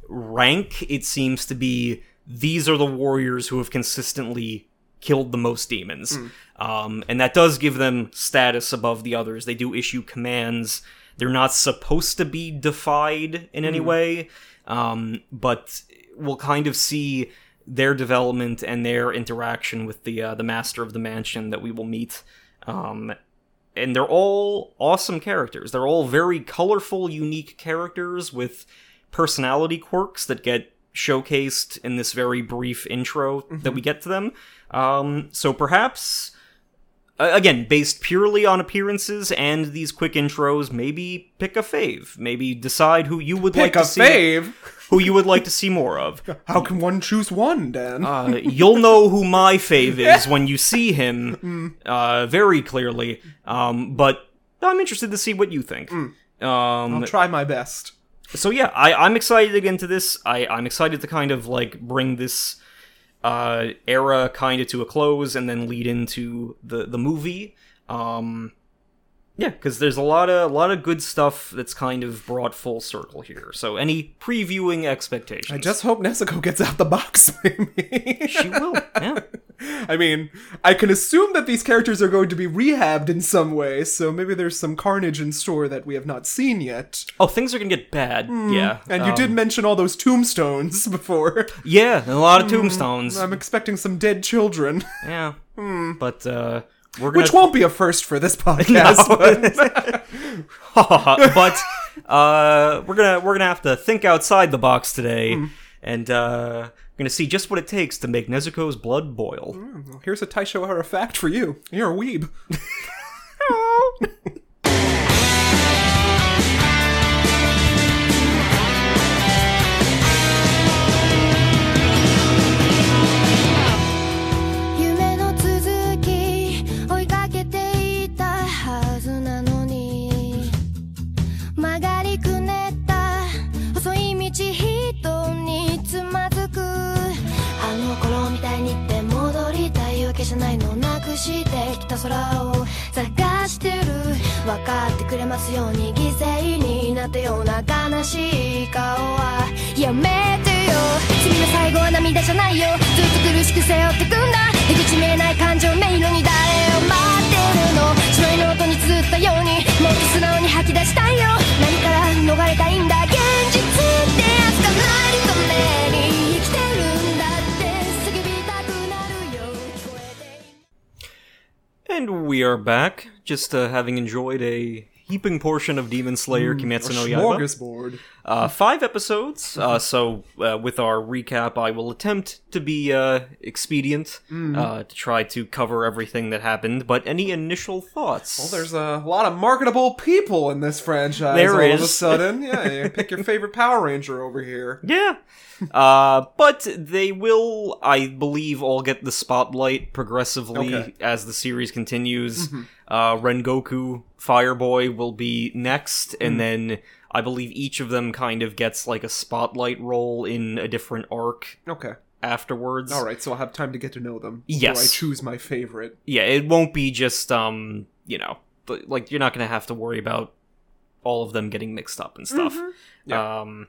rank. It seems to be, these are the warriors who have consistently killed the most demons. Mm. Um, and that does give them status above the others. They do issue commands. They're not supposed to be defied in any mm. way, um, but we'll kind of see their development and their interaction with the uh, the master of the mansion that we will meet. Um, and they're all awesome characters. They're all very colorful, unique characters with personality quirks that get showcased in this very brief intro mm-hmm. that we get to them. Um, so perhaps... Again, based purely on appearances and these quick intros, maybe pick a fave. Maybe decide who you would pick like to see. Pick a fave? Who you would like to see more of. How can one choose one, Dan? uh, you'll know who my fave is when you see him, uh, very clearly. Um, but I'm interested to see what you think. Mm. Um, I'll try my best. So yeah, I, I'm excited to get into this. I, I'm excited to kind of, like, bring this... Uh, era kind of to a close and then lead into the, the movie. Um, yeah, because there's a lot of a lot of good stuff that's kind of brought full circle here. So any previewing expectations? I just hope Nezuko gets out the box, maybe. She will, yeah. I mean, I can assume that these characters are going to be rehabbed in some way, so maybe there's some carnage in store that we have not seen yet. Oh, things are going to get bad, mm, yeah. And um, you did mention all those tombstones before. Yeah, a lot of tombstones. Mm, I'm expecting some dead children. Yeah, mm. but... uh We're gonna... Which won't be a first for this podcast, no. but, but uh, we're gonna we're gonna have to think outside the box today, mm. and uh, we're gonna see just what it takes to make Nezuko's blood boil. Mm, well, here's a Taisho Hara fact for you: you're a weeb. And we are back, just uh, having enjoyed a heaping portion of Demon Slayer, mm, Kimetsu no Yaiba. Uh, five episodes, uh, so uh, with our recap, I will attempt to be uh, expedient, mm. uh, to try to cover everything that happened, but any initial thoughts? Well, there's a lot of marketable people in this franchise there all is. of a sudden. Yeah, you pick your favorite Power Ranger over here. Yeah, uh, but they will, I believe, all get the spotlight progressively okay. as the series continues. Mm-hmm. Uh, Rengoku, Fireboy will be next, and mm. then... I believe each of them kind of gets, like, a spotlight role in a different arc okay. afterwards. Alright, so I'll have time to get to know them. Yes. I choose my favorite. Yeah, it won't be just, um, you know, like, you're not gonna have to worry about all of them getting mixed up and stuff. Mm-hmm. Yeah. Um,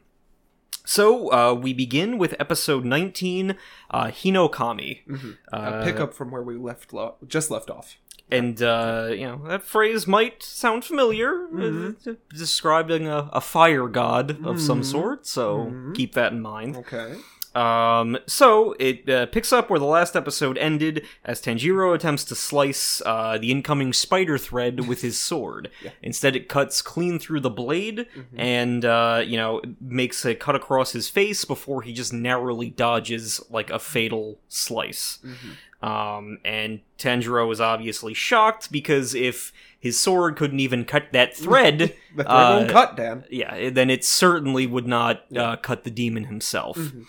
so, uh, we begin with episode nineteen, uh, Hinokami. Mm-hmm. Uh, a pickup from where we left lo- just left off. And, uh, you know, that phrase might sound familiar, mm-hmm. uh, describing a, a fire god of mm-hmm. some sort, so mm-hmm. keep that in mind. Okay. Um, so, it uh, picks up where the last episode ended, as Tanjiro attempts to slice uh, the incoming spider thread with his sword. Yeah. Instead, it cuts clean through the blade, mm-hmm. and, uh, you know, makes a cut across his face before he just narrowly dodges, like, a fatal slice. Mm-hmm. Um, and Tanjiro is obviously shocked, because if his sword couldn't even cut that thread... the thread uh, won't cut, Dan. Yeah, then it certainly would not yeah. uh, cut the demon himself. Mm-hmm.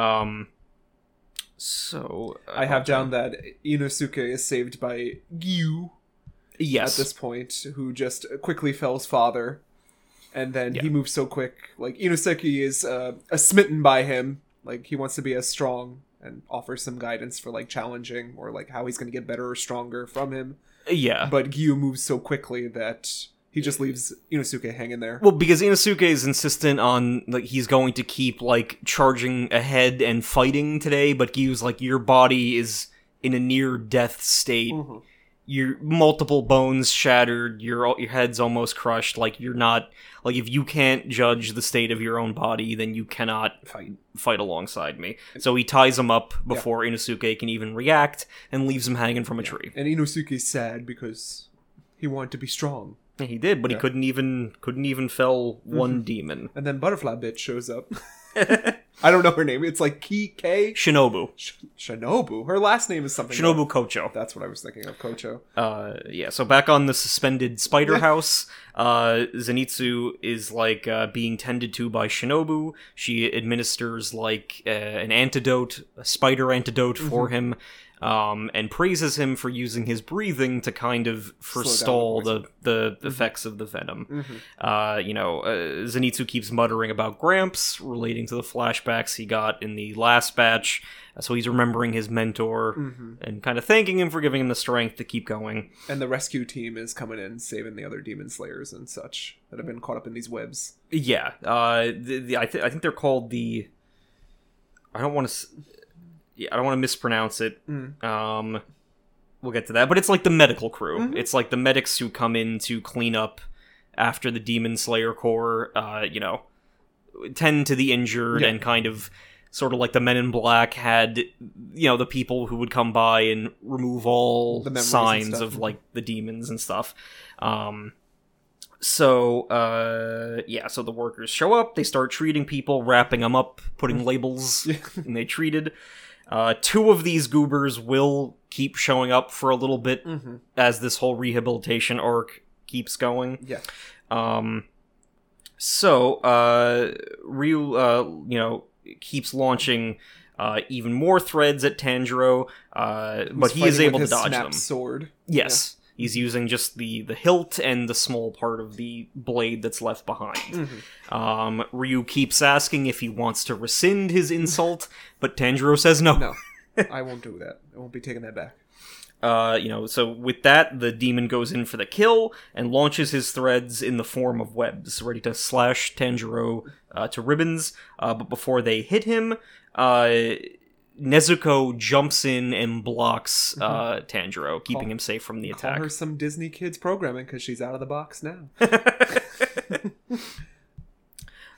Um, so... I, I have down that Inosuke is saved by Giyu yes. at this point, who just quickly fells father, and then yeah. he moves so quick. Like, Inosuke is uh, smitten by him. Like, he wants to be as strong... and offers some guidance for, like, challenging or, like, how he's going to get better or stronger from him. Yeah. But Giyu moves so quickly that he just leaves Inosuke hanging there. Well, because Inosuke is insistent on, like, he's going to keep, like, charging ahead and fighting today, but Giyu's like, your body is in a near-death state. Mm-hmm. Your multiple bones shattered, your your head's almost crushed, like, you're not... Like, if you can't judge the state of your own body, then you cannot fight, fight alongside me. So he ties him up before yeah. Inosuke can even react, and leaves him hanging from a yeah. tree. And Inosuke's sad because he wanted to be strong. And he did, but yeah. he couldn't even couldn't even fell mm-hmm. one demon. And then Butterfly Bitch shows up. I don't know her name. It's like Ki K Shinobu. Sh- Shinobu. Her last name is something. Shinobu like... Kocho. That's what I was thinking of. Kocho. Uh, yeah. So back on the suspended spider house, uh, Zenitsu is like uh, being tended to by Shinobu. She administers like uh, an antidote, a spider antidote mm-hmm. for him, um, and praises him for using his breathing to kind of forestall the the, the mm-hmm. effects of the venom. Mm-hmm. Uh, you know, uh, Zenitsu keeps muttering about Gramps relating to the flashback he got in the last batch, so he's remembering his mentor mm-hmm. and kind of thanking him for giving him the strength to keep going. And the rescue team is coming in, saving the other demon slayers and such that have been caught up in these webs. Yeah, uh, the, the, I, th- I think they're called the. I don't want to. Yeah, I don't want to mispronounce it. Mm. Um, we'll get to that, but it's like the medical crew. Mm-hmm. It's like the medics who come in to clean up after the demon slayer corps. Uh, you know. Tend to the injured yeah. and kind of sort of like the Men in Black had, you know, the people who would come by and remove all the signs of like the demons and stuff. Um, so, uh, yeah, so the workers show up, they start treating people, wrapping them up, putting labels, and they treated. Uh, two of these goobers will keep showing up for a little bit mm-hmm. as this whole rehabilitation arc keeps going. Yeah. Um... So, uh, Ryu, uh, you know, keeps launching uh, even more threads at Tanjiro, uh, but he is able to dodge them. Sword. Yes, yeah. He's using just the, the hilt and the small part of the blade that's left behind. Mm-hmm. Um, Ryu keeps asking if he wants to rescind his insult, but Tanjiro says no. No, I won't do that. I won't be taking that back. Uh, you know, so with that, the demon goes in for the kill and launches his threads in the form of webs, ready to slash Tanjiro uh, to ribbons. Uh, but before they hit him, uh, Nezuko jumps in and blocks uh, Tanjiro, keeping call, him safe from the attack. Call her some Disney Kids programming, because she's out of the box now.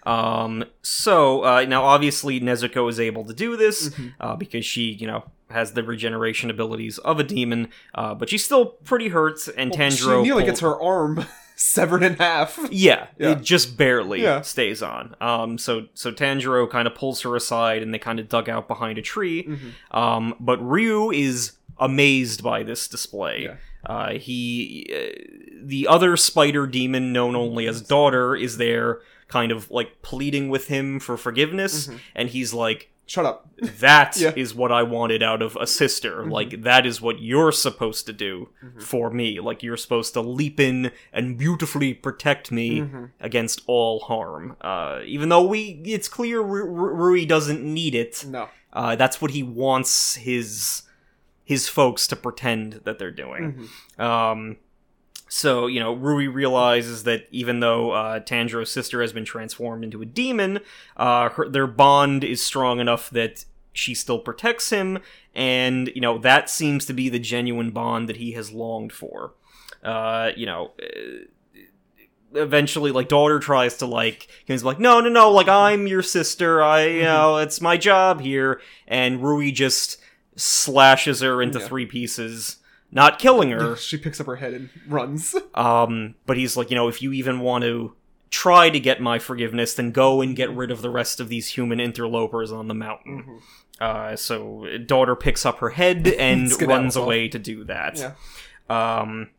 um, so, uh, now obviously Nezuko is able to do this, mm-hmm. uh, because she, you know... has the regeneration abilities of a demon, uh, but she's still pretty hurt, and well, Tanjiro... She nearly pulled... gets her arm severed in half. Yeah, yeah. It just barely yeah. stays on. Um, so so Tanjiro kind of pulls her aside, and they kind of dug out behind a tree. Mm-hmm. Um, but Ryu is amazed by this display. Yeah. Uh, he, uh, the other spider demon known only as Daughter, is there, kind of like pleading with him for forgiveness, mm-hmm. and he's like, shut up. That yeah. is what I wanted out of a sister. Mm-hmm. Like, that is what you're supposed to do mm-hmm. for me. Like, you're supposed to leap in and beautifully protect me mm-hmm. against all harm. Uh, even though we, it's clear R- R- Rui doesn't need it. No. Uh, that's what he wants his, his folks to pretend that they're doing. Mm-hmm. Um, so, you know, Rui realizes that even though uh, Tanjiro's sister has been transformed into a demon, uh, her, their bond is strong enough that she still protects him, and, you know, that seems to be the genuine bond that he has longed for. Uh, you know, eventually, like, Daughter tries to, like, he's like, no, no, no, like, I'm your sister, I, you know, it's my job here, and Rui just slashes her into yeah. three pieces. Not killing her. She picks up her head and runs. Um, but he's like, you know, if you even want to try to get my forgiveness, then go and get rid of the rest of these human interlopers on the mountain. Mm-hmm. Uh, so Daughter picks up her head and runs away to do that. Yeah. Um,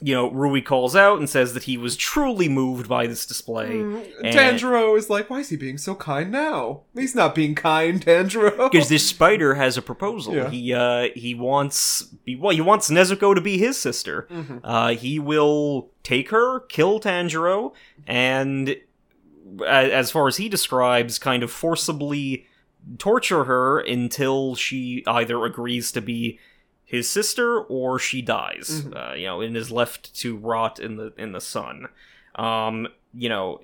you know, Rui calls out and says that he was truly moved by this display. Mm, and Tanjiro is like, why is he being so kind now? He's not being kind, Tanjiro. Because this spider has a proposal. Yeah. He uh, he wants he, well, he wants Nezuko to be his sister. Mm-hmm. Uh, he will take her, kill Tanjiro, and as far as he describes, kind of forcibly torture her until she either agrees to be his sister, or she dies, mm-hmm. uh, you know, and is left to rot in the in the sun. Um, you know,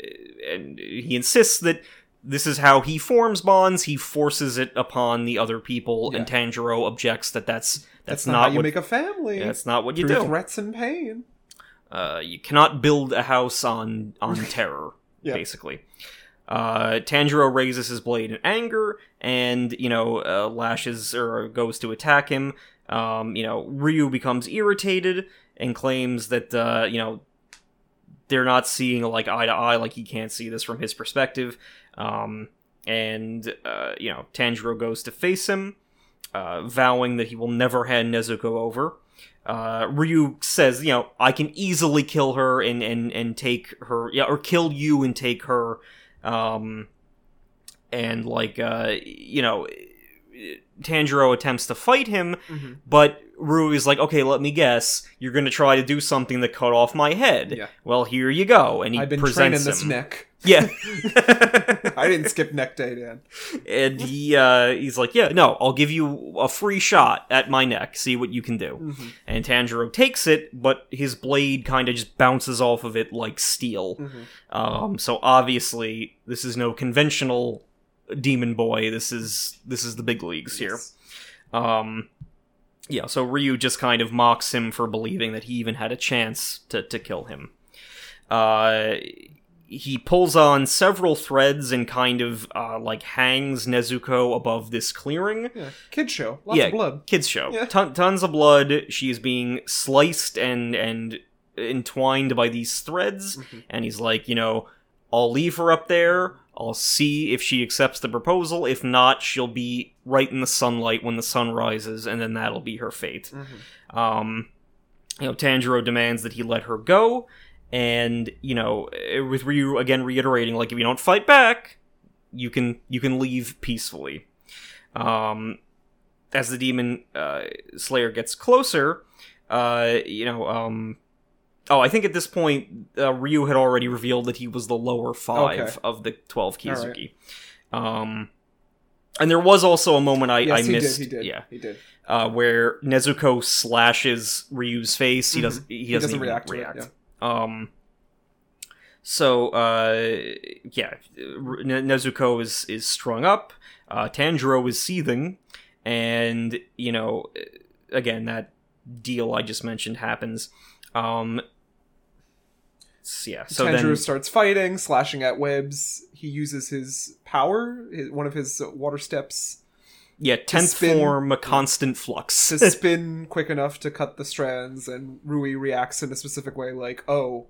and he insists that this is how he forms bonds. He forces it upon the other people, yeah. and Tanjiro objects that that's that's, that's not, not how you what, make a family. That's not what you Through do. Threats and pain. Uh, you cannot build a house on on terror, yeah. basically. Uh, Tanjiro raises his blade in anger, and you know, uh, lashes or goes to attack him. Um, you know, Ryu becomes irritated and claims that, uh, you know, they're not seeing, like, eye to eye, like, he can't see this from his perspective, um, and, uh, you know, Tanjiro goes to face him, uh, vowing that he will never hand Nezuko over. Uh, Ryu says, you know, I can easily kill her and, and, and take her, yeah, or kill you and take her, um, and, like, uh, you know... Tanjiro attempts to fight him, mm-hmm. but Rui's like, okay, let me guess, you're gonna try to do something that cut off my head. Yeah. Well, here you go, and he I've been presents him. This neck. Yeah. I didn't skip neck day, Dan. And he, uh, he's like, yeah, no, I'll give you a free shot at my neck, see what you can do. Mm-hmm. And Tanjiro takes it, but his blade kind of just bounces off of it like steel. Mm-hmm. Um, so obviously, this is no conventional demon boy. This is this is the big leagues here. Yes. Um, yeah, so Ryu just kind of mocks him for believing that he even had a chance to, to kill him. Uh, he pulls on several threads and kind of, uh, like, hangs Nezuko above this clearing. Yeah, kids show. Lots yeah, of blood. kids show. Yeah. Ton- tons of blood. She is being sliced and, and entwined by these threads, mm-hmm. and he's like, you know, I'll leave her up there, I'll see if she accepts the proposal. If not, she'll be right in the sunlight when the sun rises, and then that'll be her fate. Mm-hmm. Um, you know, Tanjiro demands that he let her go, and, you know, with Ryu again reiterating, like, if you don't fight back, you can you can leave peacefully. Um, as the demon uh, slayer gets closer, uh, you know, um... Oh, I think at this point, uh, Ryu had already revealed that he was the lower five okay. of the twelve Kizuki. Right. Um, and there was also a moment I, yes, I missed. He did, he did. Yeah, he did. Uh, where Nezuko slashes Ryu's face. He mm-hmm. doesn't. He, he doesn't, doesn't react. react. To it, yeah. Um. So, uh, yeah, Nezuko is is strung up. Uh, Tanjiro is seething, and you know, again, that deal I just mentioned happens. Um. Yeah, so Tanjiro then... starts fighting, slashing at webs. He uses his power, his, one of his water steps. Yeah, tenth form, a constant flux. To spin quick enough to cut the strands, and Rui reacts in a specific way, like, oh,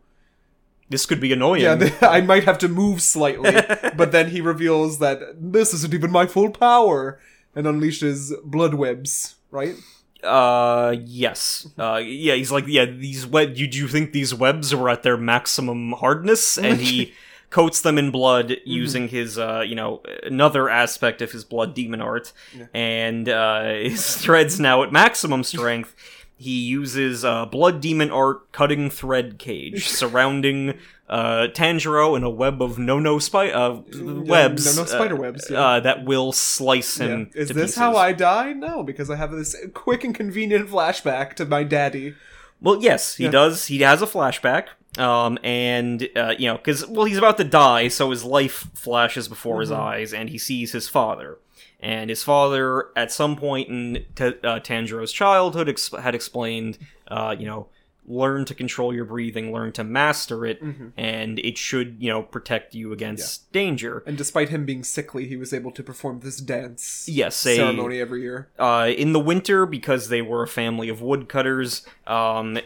this could be annoying. Yeah, I might have to move slightly. But then he reveals that this isn't even my full power and unleashes blood webs, right? Uh, yes. Uh, yeah, he's like, yeah, these web, you, do you think these webs were at their maximum hardness? And he coats them in blood using mm-hmm. his, uh, you know, another aspect of his blood demon art. Yeah. And, uh, his thread's now at maximum strength. He uses uh, blood demon art cutting thread cage, surrounding uh, Tanjiro in a web of no-no spi- uh, webs. No-no spider webs, uh, yeah. uh, That will slice him yeah. Is to this pieces. How I die? No, because I have this quick and convenient flashback to my daddy. Well, yes, he yeah. does. He has a flashback. Um, and, uh, you know, because, well, he's about to die, so his life flashes before mm-hmm. his eyes, and he sees his father. And his father, at some point in t- uh, Tanjiro's childhood, ex- had explained, uh, you know, learn to control your breathing, learn to master it, mm-hmm. and it should, you know, protect you against yeah. danger. And despite him being sickly, he was able to perform this dance yes, a, ceremony every year. Uh, in the winter, because they were a family of woodcutters, um,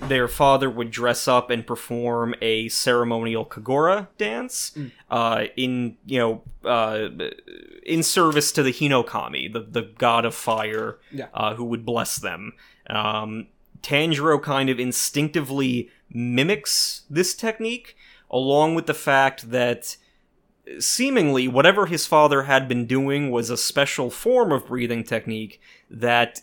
their father would dress up and perform a ceremonial kagura dance mm. uh, in, you know... Uh, in service to the Hinokami, the, the god of fire, yeah. uh, who would bless them. Um, Tanjiro kind of instinctively mimics this technique, along with the fact that seemingly whatever his father had been doing was a special form of breathing technique that,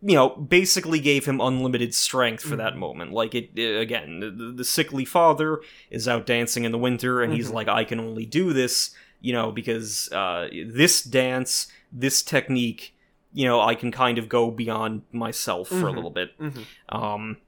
you know, basically gave him unlimited strength for mm-hmm. that moment. Like, it, again, the, the sickly father is out dancing in the winter, and mm-hmm. he's like, I can only do this... You know, because uh, this dance, this technique, you know, I can kind of go beyond myself mm-hmm. for a little bit. Mm-hmm. Um,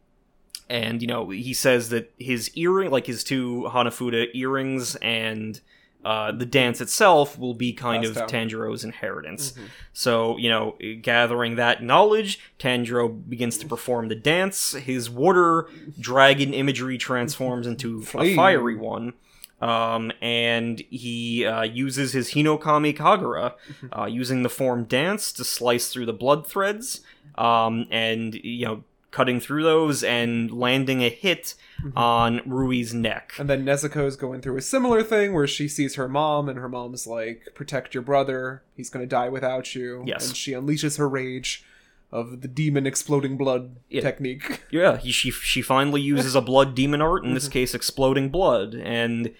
and, you know, he says that his earring, like his two Hanafuda earrings and uh, the dance itself will be kind Last of out. Tanjiro's inheritance. Mm-hmm. So, you know, gathering that knowledge, Tanjiro begins to perform the dance. His water dragon imagery transforms into a fiery one. Um, and he, uh, uses his Hinokami Kagura, uh, using the form dance to slice through the blood threads, um, and, you know, cutting through those and landing a hit mm-hmm. on Rui's neck. And then Nezuko's going through a similar thing where she sees her mom, and her mom's like, protect your brother, he's gonna die without you. Yes. And she unleashes her rage of the demon exploding blood yeah. technique. Yeah, he, she, she finally uses a blood demon art, in this case, exploding blood, and...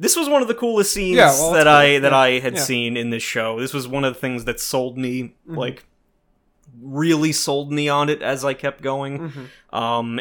This was one of the coolest scenes yeah, well, that I cool. that yeah. I had yeah. seen in this show. This was one of the things that sold me, mm-hmm. like, really sold me on it as I kept going. Mm-hmm. Um,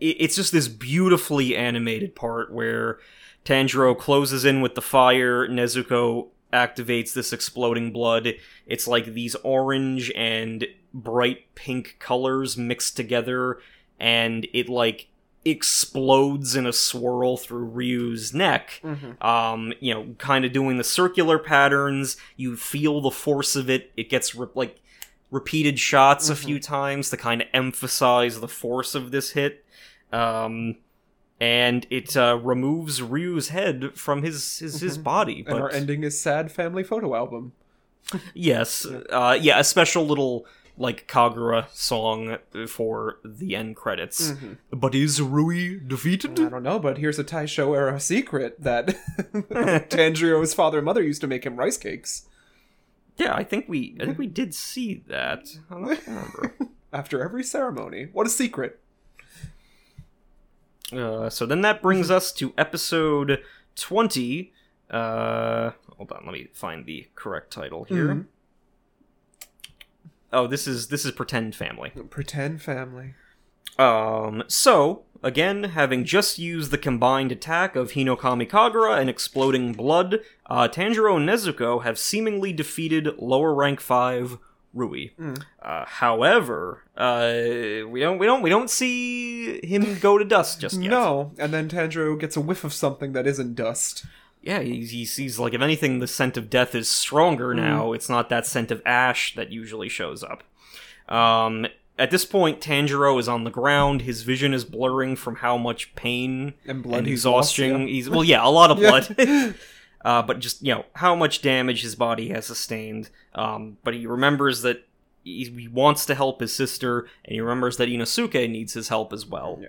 it, it's just this beautifully animated part where Tanjiro closes in with the fire, Nezuko activates this exploding blood. It's like these orange and bright pink colors mixed together, and it, like... explodes in a swirl through Ryu's neck, mm-hmm. um, you know, kind of doing the circular patterns. You feel the force of it. It gets re- like repeated shots mm-hmm. a few times to kind of emphasize the force of this hit, um, and it uh, removes Ryu's head from his his, mm-hmm. his body. But... And our ending is sad family photo album. yes, uh, yeah, a special little. Like Kagura song for the end credits. Mm-hmm. But is Rui defeated? I don't know, but here's a Taisho era secret that Tanjiro's father and mother used to make him rice cakes. Yeah, I think we I think we did see that. I don't remember. After every ceremony. What a secret. Uh, so then that brings us to episode twenty. Uh, hold on, let me find the correct title here. Mm-hmm. Oh, this is this is Pretend Family. Pretend Family. Um, so, again, having just used the combined attack of Hinokami Kagura and Exploding Blood, uh, Tanjiro and Nezuko have seemingly defeated lower rank five Rui. Mm. Uh, however, uh, we don't we don't we don't see him go to dust just yet. No, and then Tanjiro gets a whiff of something that isn't dust. Yeah, he, he sees, like, if anything, the scent of death is stronger now. Mm. It's not that scent of ash that usually shows up. Um, at this point, Tanjiro is on the ground. His vision is blurring from how much pain and blood and he's exhaustion. Lost, yeah. He's, well, yeah, a lot of blood. yeah. uh, but just, you know, how much damage his body has sustained. Um, but he remembers that he, he wants to help his sister, and he remembers that Inosuke needs his help as well. Yeah.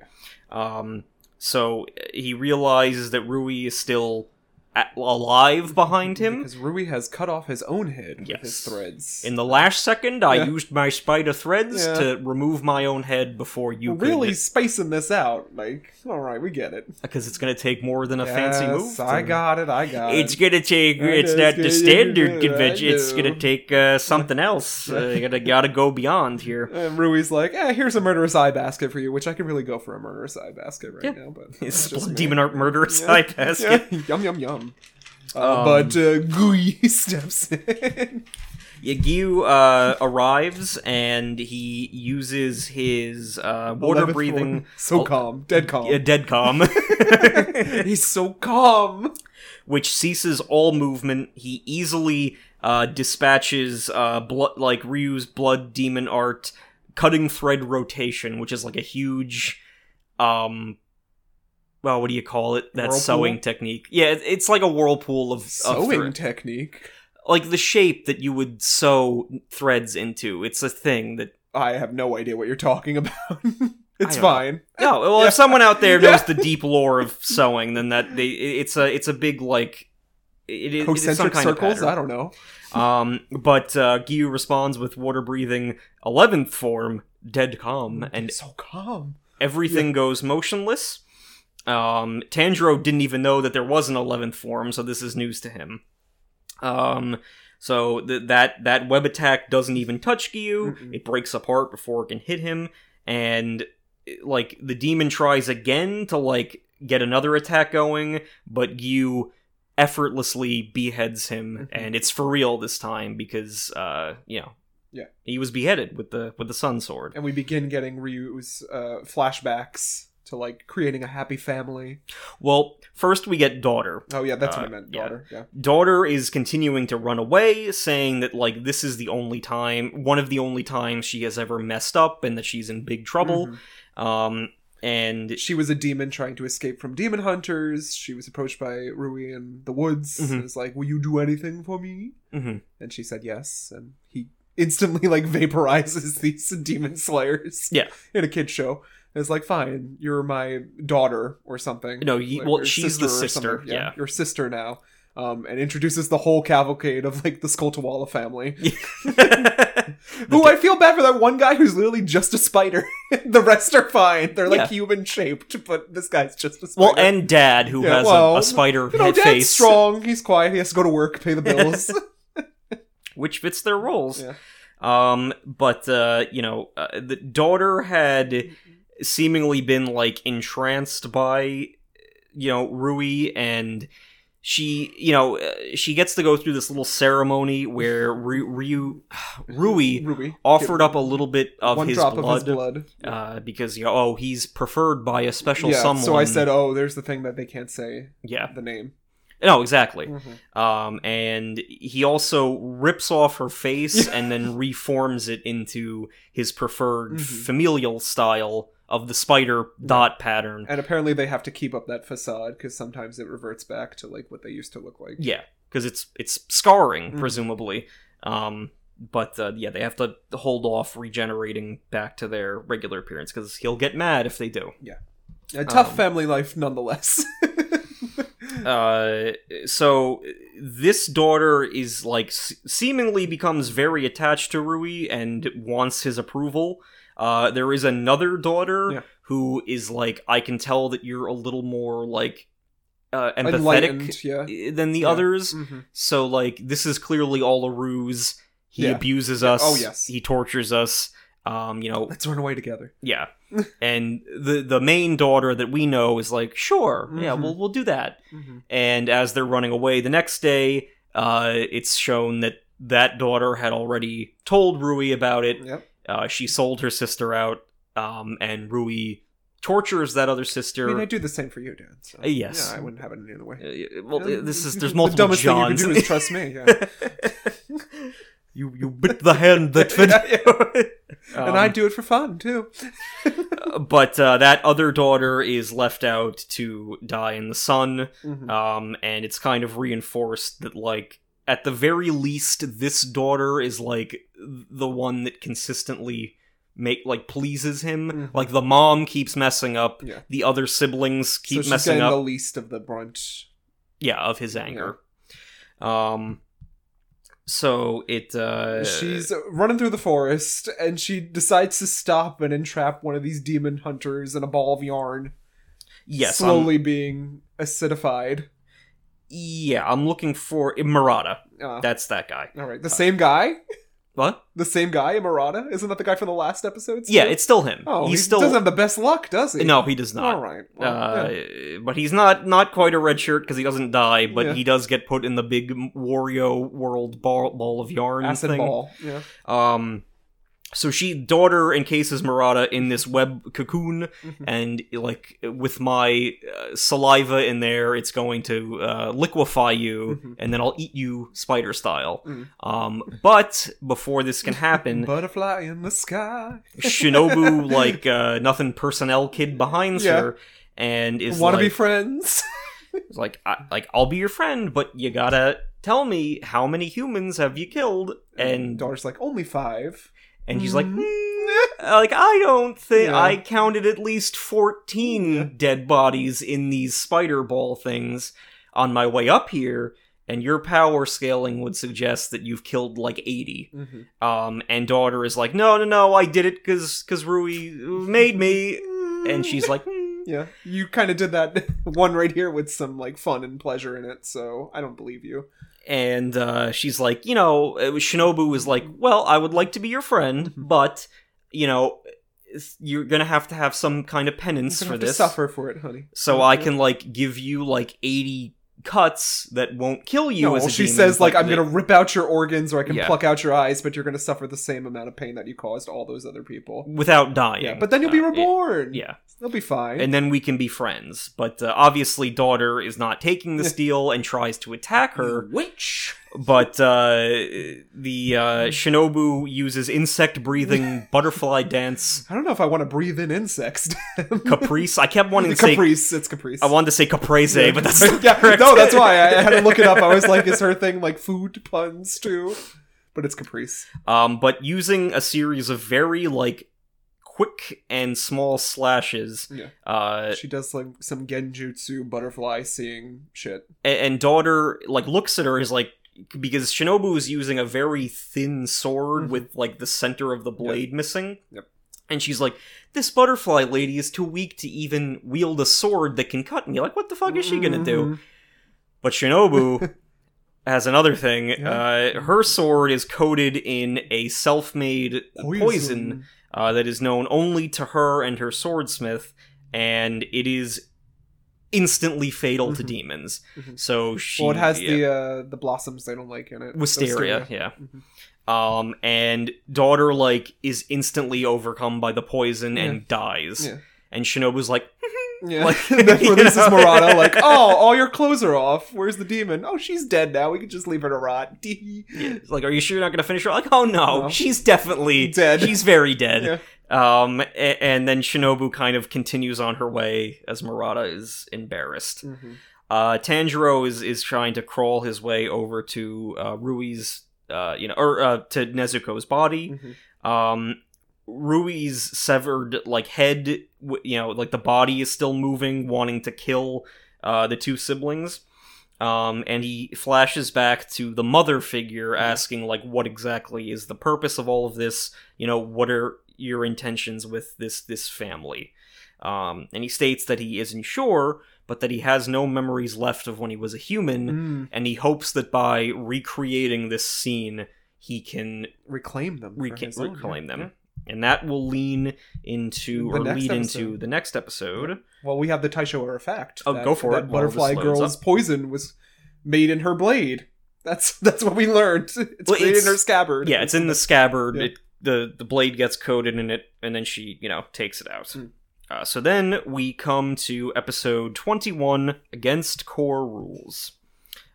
Um... So he realizes that Rui is still at- alive behind him. Because Rui has cut off his own head yes. with his threads. In the last second, I yeah. used my spider threads yeah. to remove my own head before you We're could. Really spacing this out. Like, alright, we get it. Because it's going to take more than a yes, fancy move. To... I got it, I got it. It's going to take, I it's not the standard convention, it's going to take uh, something else. uh, you gotta, gotta go beyond here. And Rui's like, eh, here's a murderous eye basket for you, which I could really go for a murderous eye basket right yeah. now. But it's just demon art murderous yeah. eye basket. Yeah. Yum, yum, yum. Uh, um, but uh, Giyu steps in. Yeah, Giyu uh, arrives and he uses his uh, water-breathing... So al- calm. Dead calm. Yeah, dead calm. He's so calm. Which ceases all movement. He easily uh, dispatches uh, blood, like Ryu's blood demon art cutting thread rotation, which is like a huge... Um, well, what do you call it? That whirlpool? Sewing technique. Yeah, it's like a whirlpool of... Sewing of technique? Like the shape that you would sew threads into. It's a thing that... I have no idea what you're talking about. It's fine. Know. No, well, yeah. if someone out there knows yeah. the deep lore of sewing, then that they it's a it's a big, like... It, it, Concentric it is some kind circles? Of I don't know. um, but uh, Giyu responds with water-breathing eleventh form, dead calm. And so calm. Everything yeah. goes motionless. Um, Tanjiro didn't even know that there was an eleventh form, so this is news to him. Um, so th- that, that web attack doesn't even touch Giyu, mm-mm. it breaks apart before it can hit him, and, like, the demon tries again to, like, get another attack going, but Giyu effortlessly beheads him, mm-hmm. and it's for real this time, because, uh, you know. Yeah. He was beheaded with the, with the sun sword. And we begin getting Ryu's, uh, flashbacks. To, like, creating a happy family. Well, first we get daughter. Oh, yeah, that's uh, what I meant, daughter. Yeah. Yeah. Daughter is continuing to run away, saying that, like, this is the only time, one of the only times she has ever messed up and that she's in big trouble. Mm-hmm. Um, and... She was a demon trying to escape from demon hunters. She was approached by Rui in the woods. Mm-hmm. And was like, will you do anything for me? Mm-hmm. And she said yes, and he instantly, like, vaporizes these demon slayers. Yeah. In a kid's show. It's like, fine, you're my daughter or something. No, you, like, well, she's sister the sister. Yeah, yeah. Your sister now. Um, and introduces the whole cavalcade of, like, the Skoltawala family. Who I feel bad for that one guy who's literally just a spider. The rest are fine. They're, like, yeah. human-shaped, but this guy's just a spider. Well, and dad, who yeah, has well, a, a spider you know, head dad's face. Dad's strong. He's quiet. He has to go to work, pay the bills. Which fits their roles. Yeah. Um, but, uh, you know, uh, the daughter had... seemingly been, like, entranced by, you know, Rui, and she, you know, she gets to go through this little ceremony where Ryu, Ryu Rui, Rui offered up a little bit of One his drop blood, of his blood. Uh, because, you know, oh, he's preferred by a special yeah, someone. So I said, oh, there's the thing that they can't say yeah. the name. No, exactly. Mm-hmm. Um, and he also rips off her face and then reforms it into his preferred mm-hmm. familial style of the spider dot pattern. And apparently they have to keep up that facade because sometimes it reverts back to, like, what they used to look like. Yeah, because it's it's scarring, mm-hmm. presumably. Um, but, uh, yeah, they have to hold off regenerating back to their regular appearance because he'll get mad if they do. Yeah. A tough um, family life, nonetheless. Uh, so this daughter is, like, s- seemingly becomes very attached to Rui and wants his approval. Uh, there is another daughter yeah. who is like, I can tell that you're a little more, like, uh, empathetic yeah. than the yeah. others. Mm-hmm. So, like, this is clearly all a ruse. He yeah. abuses us. Oh, yes. He tortures us. Um, you know, let's run away together. Yeah. And the the main daughter that we know is like, sure, mm-hmm. yeah, we'll we'll do that. Mm-hmm. And as they're running away the next day, uh, it's shown that that daughter had already told Rui about it. Yep. Uh, she sold her sister out, um, and Rui tortures that other sister. I mean, I do the same for you, Dad. So. Uh, yes. Yeah, I wouldn't have it any other way. Uh, well, uh, this is there's multiple the dumbest Johns. Thing you can do is trust me. Yeah. You you bit the hand that fed you. Um, and I do it for fun, too. But uh, that other daughter is left out to die in the sun, mm-hmm. um, and it's kind of reinforced that, like, at the very least, this daughter is, like, the one that consistently make like pleases him. Mm-hmm. Like the mom keeps messing up, yeah. the other siblings keep so messing up. The least of the brunt, yeah, of his anger. Yeah. Um, so it uh, she's running through the forest and she decides to stop and entrap one of these demon hunters in a ball of yarn. Yes, slowly I'm... being acidified. Yeah, I'm looking for Murata. Uh, That's that guy. All right, the uh, same guy. What? The same guy, Murata? Isn't that the guy from the last episode? Still? Yeah, it's still him. Oh, he's he still... doesn't have the best luck, does he? No, he does not. All right. Well, uh, yeah. But he's not not quite a red shirt because he doesn't die, but yeah. he does get put in the big Wario World ball, ball of yarn Acid thing. Ball, yeah. Um, so she, daughter, encases Murata in this web cocoon, mm-hmm. and like with my uh, saliva in there, it's going to uh, liquefy you, mm-hmm. and then I'll eat you spider style. Mm. Um, but before this can happen, butterfly in the sky. Shinobu, like uh, nothing personnel kid behinds yeah. her, and is wanna like, be friends. like, I, like I'll be your friend, but you gotta tell me how many humans have you killed? And daughter's like, only five. And he's like, mm, like I don't think yeah. I counted at least fourteen yeah. dead bodies in these spider ball things on my way up here, and your power scaling would suggest that you've killed like eighty. Mm-hmm. Um, and daughter is like, no, no, no, I did it because because Rui made me, and she's like, mm. yeah, you kind of did that one right here with some like fun and pleasure in it, so I don't believe you. And uh, she's like, you know, Shinobu was like, well, I would like to be your friend, but, you know, you're going to have to have some kind of penance for this. You're going to suffer for it, honey. So mm-hmm. I can, like, give you, like, eighty cuts that won't kill you no, as a she demon, says, like, I'm going to rip out your organs or I can yeah. pluck out your eyes, but you're going to suffer the same amount of pain that you caused all those other people. Without dying. Yeah, but then you'll be reborn. Uh, it, yeah. They'll be fine. And then we can be friends. But uh, obviously daughter is not taking this deal and tries to attack her. Witch! But uh, the uh, Shinobu uses insect-breathing butterfly dance. I don't know if I want to breathe in insects. Caprice? I kept wanting to caprice, say... Caprice, it's Caprice. I wanted to say Caprese, yeah. but that's not yeah. correct. No, that's why. I had to look it up. I was like, is her thing like food puns too? But it's Caprice. Um, but using a series of very, like, quick and small slashes. Yeah. Uh, she does like some genjutsu butterfly seeing shit. And, and daughter, like, looks at her is like, because Shinobu is using a very thin sword with, like, the center of the blade yep. missing. Yep. And she's like, this butterfly lady is too weak to even wield a sword that can cut me. Like, what the fuck is she gonna do? But Shinobu has another thing. Yeah. Uh, her sword is coated in a self-made poison, poison uh, that is known only to her and her swordsmith. And it is... instantly fatal mm-hmm. to demons. Mm-hmm. So she... Well, it has yeah. the uh, the blossoms they don't like in it. Wisteria, Wisteria. yeah. Mm-hmm. Um, and daughter, like, is instantly overcome by the poison yeah. and dies. Yeah. And Shinobu's like... yeah. Like, and then releases Murata, like, oh, all your clothes are off. Where's the demon? Oh, she's dead now. We can just leave her to rot. yeah. Like, are you sure you're not going to finish her? Like, oh, no. no. She's definitely... dead. She's very dead. Yeah. Um, and then Shinobu kind of continues on her way as Murata is embarrassed. Mm-hmm. Uh, Tanjiro is, is trying to crawl his way over to, uh, Rui's, uh, you know, or, uh, to Nezuko's body. Mm-hmm. Um, Rui's severed, like, head, you know, like, the body is still moving, wanting to kill, uh, the two siblings. Um, and he flashes back to the mother figure asking, like, what exactly is the purpose of all of this? You know, what are... your intentions with this this family. Um, and he states that he isn't sure, but that he has no memories left of when he was a human, mm. and he hopes that by recreating this scene, he can... Reclaim them. Re- can, reclaim own. them. Yeah. And that will lean into, the or lead episode. into, the next episode. Well, we have the Taisho artifact. Oh, that, go for that it. That butterfly girl's up. poison was made in her blade. That's that's what we learned. It's well, made it's, in her scabbard. Yeah, it's in the scabbard. Yeah. It, The the blade gets coated in it, and then she, you know, takes it out. Mm. Uh, so then we come to episode twenty-one, Against Core Rules.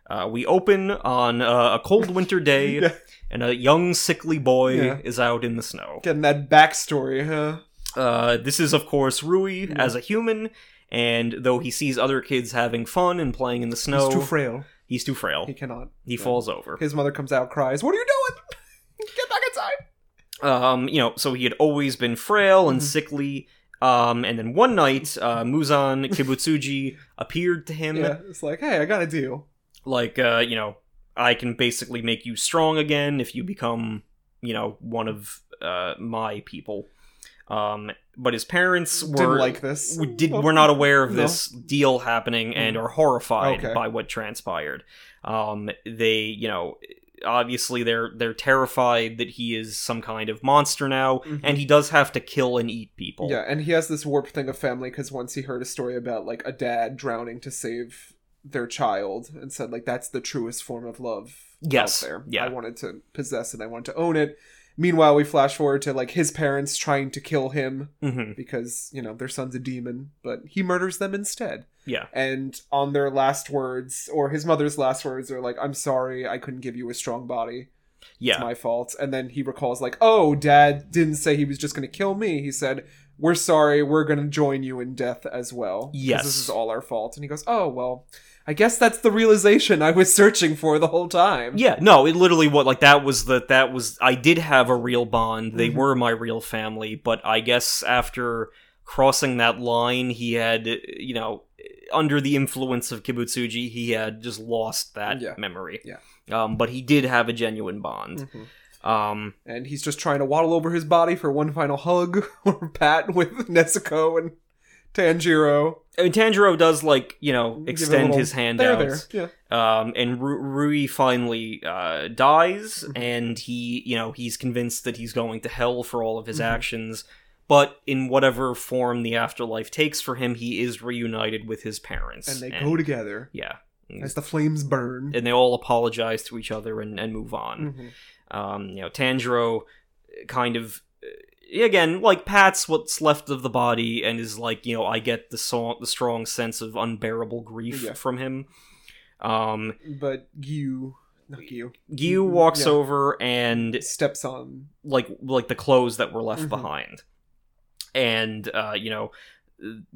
Uh, we open on uh, a cold winter day, yeah. and a young, sickly boy yeah. is out in the snow. Getting that backstory, huh? Uh, this is, of course, Rui yeah. as a human, and though he sees other kids having fun and playing in the snow... He's too frail. He's too frail. He cannot. He yeah. falls over. His mother comes out, cries, "What are you doing? Get back inside!" Um, you know, so he had always been frail and mm-hmm. sickly. Um, and then one night, uh, Muzan Kibutsuji appeared to him. Yeah, it's like, hey, I got a deal. Like, uh, you know, I can basically make you strong again if you become, you know, one of uh, my people. Um, but his parents were Didn't like this. We did, well, were not aware of no. this deal happening and are horrified okay. by what transpired. Um, they, you know, obviously they're they're terrified that he is some kind of monster now, mm-hmm. and he does have to kill and eat people. Yeah, and he has this warped thing of family because once he heard a story about like a dad drowning to save their child and said like that's the truest form of love. Yes, out there. Yeah. I wanted to possess it. I wanted to own it. Meanwhile, we flash forward to, like, his parents trying to kill him mm-hmm. because, you know, their son's a demon, but he murders them instead. Yeah. And on their last words, or his mother's last words, are like, I'm sorry, I couldn't give you a strong body. Yeah. It's my fault. And then he recalls, like, oh, Dad didn't say he was just going to kill me. He said, we're sorry, we're going to join you in death as well. Yes. This is all our fault. And he goes, oh, well... I guess that's the realization I was searching for the whole time. Yeah, no, it literally what like that was the that was I did have a real bond. They mm-hmm. were my real family, but I guess after crossing that line, he had, you know, under the influence of Kibutsuji, he had just lost that yeah. memory. Yeah. Um, but he did have a genuine bond. Mm-hmm. Um, and he's just trying to waddle over his body for one final hug or pat with Nezuko and Tanjiro. I mean, Tanjiro does, like, you know, extend little, his hand there, out. There. Yeah. Um, and Ru- Rui finally uh, dies, mm-hmm. and he, you know, he's convinced that he's going to hell for all of his mm-hmm. actions. But in whatever form the afterlife takes for him, he is reunited with his parents. And they and, go together. Yeah. As the flames burn. And they all apologize to each other and, and move on. Mm-hmm. Um, you know, Tanjiro kind of... Again, like, pats what's left of the body and is like, you know, I get the, so- the strong sense of unbearable grief yeah. from him. Um, but Giyu, not Giyu. Giyu walks yeah. over and... Steps on. Like, like the clothes that were left mm-hmm. behind. And, uh, you know,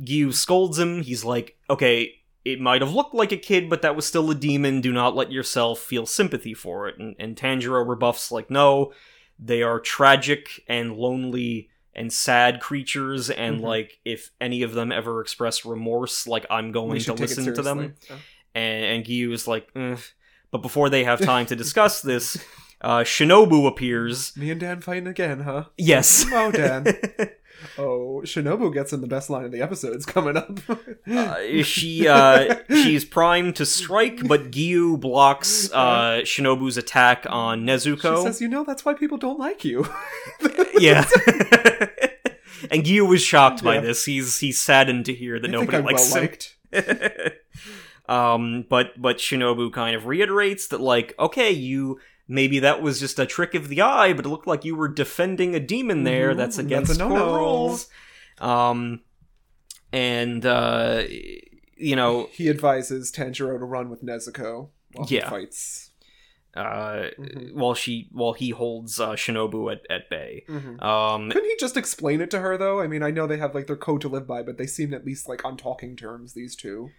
Giyu scolds him. He's like, okay, it might have looked like a kid, but that was still a demon. Do not let yourself feel sympathy for it. And, and Tanjiro rebuffs, like, no... They are tragic and lonely and sad creatures, and, mm-hmm. like, if any of them ever express remorse, like, I'm going to listen to them. Oh. And, and Giyu is like, eh. But before they have time to discuss this, uh, Shinobu appears. Me and Dan fighting again, huh? Yes. Oh, Dan. Oh, Shinobu gets in the best line of the episode. It's coming up. uh, she uh, she's primed to strike, but Giyu blocks uh, Shinobu's attack on Nezuko. She says, "You know, that's why people don't like you." Yeah. And Giyu was shocked yeah. by this. He's he's saddened to hear that I nobody think I'm likes well-liked. him. um, but but Shinobu kind of reiterates that, like, okay, you. Maybe that was just a trick of the eye, but it looked like you were defending a demon there. Mm-hmm. That's against the rules. Um, and, uh, you know... He advises Tanjiro to run with Nezuko while yeah. he fights. Uh, mm-hmm. While she, while he holds uh, Shinobu at, at bay. Mm-hmm. Um, Couldn't he just explain it to her, though? I mean, I know they have, like, their code to live by, but they seem at least, like, on talking terms, these two.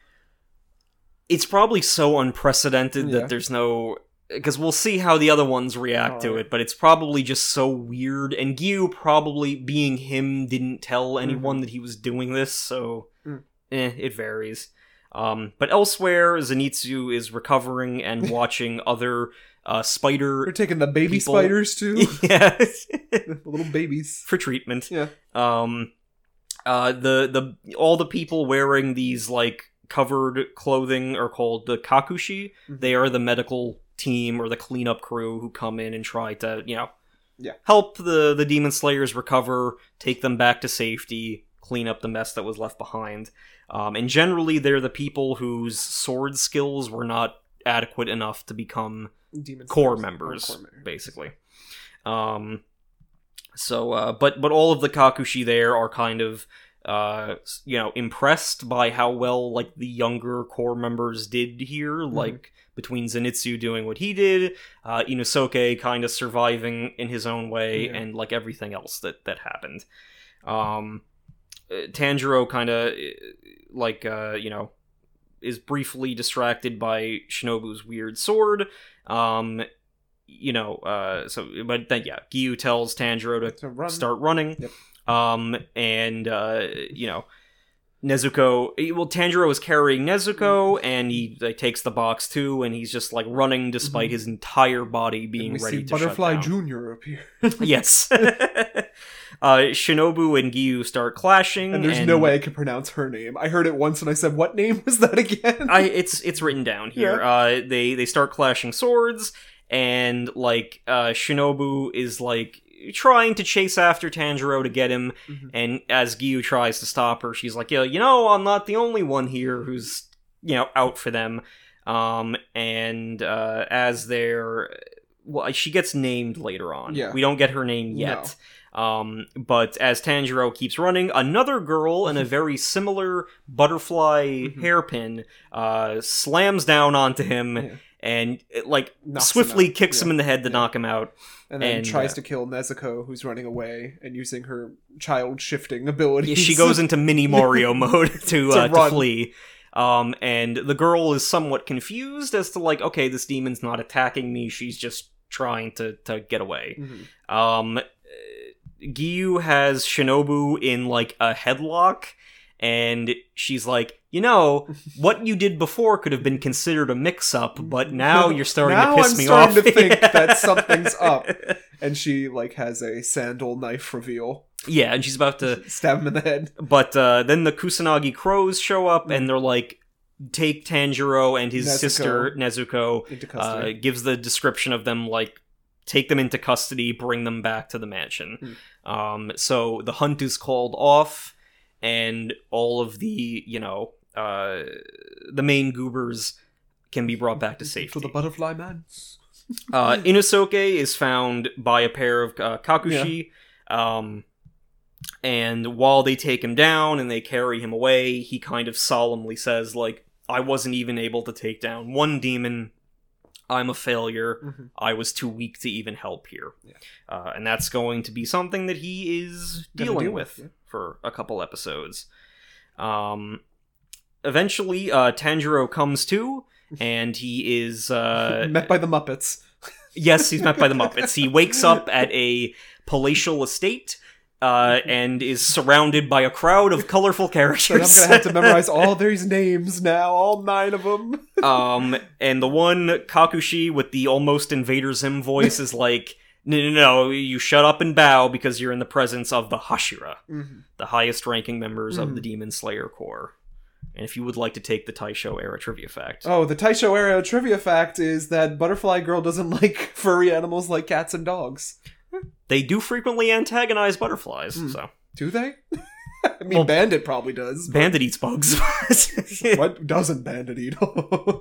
It's probably so unprecedented yeah. that there's no... Because we'll see how the other ones react oh. to it, but it's probably just so weird. And Giyu, probably being him, didn't tell anyone mm-hmm. that he was doing this, so mm. eh, it varies. Um, but elsewhere, Zenitsu is recovering and watching other uh, spider. They're taking the baby people. Spiders too. Yes, the little babies for treatment. Yeah. Um. Uh. The the all the people wearing these like covered clothing are called the kakushi. Mm-hmm. They are the medical. Team or the cleanup crew who come in and try to, you know, yeah. help the, the demon slayers recover, take them back to safety, clean up the mess that was left behind. Um, and generally, they're the people whose sword skills were not adequate enough to become demon core, members, core members, basically. Um, so, uh, but but all of the kakushi there are kind of, uh, you know, impressed by how well like the younger core members did here, mm-hmm. like. Between Zenitsu doing what he did, uh, Inosuke kind of surviving in his own way, yeah. and like everything else that that happened. Um, Tanjiro kind of like uh, you know is briefly distracted by Shinobu's weird sword. Um, you know, uh, so, but then, yeah, Giyu tells Tanjiro to, to run. start running. Yep. Um, and, uh, you know, Nezuko, well, Tanjiro is carrying Nezuko, and he like, takes the box too, and he's just like running despite mm-hmm. his entire body being and we ready see to Butterfly shut down. Butterfly Junior up here. Yes. uh, Shinobu and Giyu start clashing, and there's and... no way I can pronounce her name. I heard it once, and I said, "What name was that again?" I it's it's written down here. Yeah. Uh, they they start clashing swords, and like uh, Shinobu is like. trying to chase after Tanjiro to get him, mm-hmm. and as Giyu tries to stop her, she's like, yeah, you know, I'm not the only one here who's, you know, out for them. Um, and uh, as they're... Well, she gets named later on. Yeah. We don't get her name yet. No. Um, but as Tanjiro keeps running, another girl in a very similar butterfly mm-hmm. hairpin uh, slams down onto him, yeah. and, it, like, Knocks swiftly him kicks yeah. him in the head to yeah. knock him out. And then and, tries uh, to kill Nezuko, who's running away, and using her child-shifting abilities. Yeah, she goes into mini-Mario mode to, to, uh, to flee. Um, and the girl is somewhat confused as to, like, okay, this demon's not attacking me, she's just trying to, to get away. Mm-hmm. Um, Giyu has Shinobu in, like, a headlock, and she's like, you know, what you did before could have been considered a mix-up, but now you're starting now to piss I'm me off. Now I'm starting to think that something's up. And she, like, has a sandal knife reveal. Yeah, and she's about to... stab him in the head. But uh, then the Kusanagi crows show up, and they're like, take Tanjiro and his Nezuko. sister, Nezuko, into custody. Uh, gives the description of them, like, take them into custody, bring them back to the mansion. Mm. Um, so the hunt is called off, and all of the, you know... Uh, the main goobers can be brought back to safety. To the butterfly man. uh, Inosuke is found by a pair of uh, kakushi, yeah. um, and while they take him down and they carry him away, he kind of solemnly says, like, I wasn't even able to take down one demon. I'm a failure. Mm-hmm. I was too weak to even help here. Yeah. Uh, and that's going to be something that he is dealing deal with, with yeah. for a couple episodes. Um... Eventually, uh, Tanjiro comes to, and he is... Uh, met by the Muppets. Yes, he's met by the Muppets. He wakes up at a palatial estate, uh, and is surrounded by a crowd of colorful characters. And I'm going to have to memorize all these names now, all nine of them. um, and the one, Kakushi, with the almost Invader Zim voice, is like... No, no, no, you shut up and bow because you're in the presence of the Hashira, mm-hmm. the highest-ranking members mm-hmm. of the Demon Slayer Corps. And if you would like to take the Taisho era trivia fact. Oh, the Taisho era trivia fact is that Butterfly Girl doesn't like furry animals like cats and dogs. They do frequently antagonize butterflies, mm. so. Do they? I mean, well, Bandit probably does. But... Bandit eats bugs. What doesn't Bandit eat? Oh,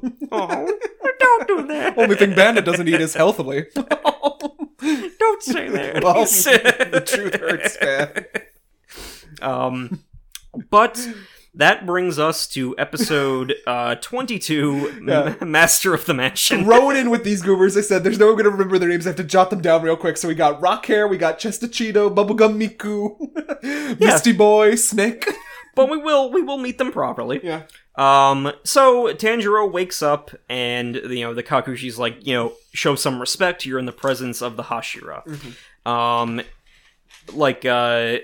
don't do that. Only thing Bandit doesn't eat is healthily. Don't say that. Well, the truth hurts, man. Um, but... That brings us to episode uh, twenty-two, yeah. M- Master of the Mansion. Thrown in with these goobers, I said, there's no one going to remember their names. I have to jot them down real quick. So we got Rock Hair, we got Chestachito, Bubblegum Miku, yeah. Misty Boy, Snake. But we will we will meet them properly. Yeah. Um. So Tanjiro wakes up, and you know the Kakushi's like, you know, show some respect. You're in the presence of the Hashira. Mm-hmm. Um, like uh.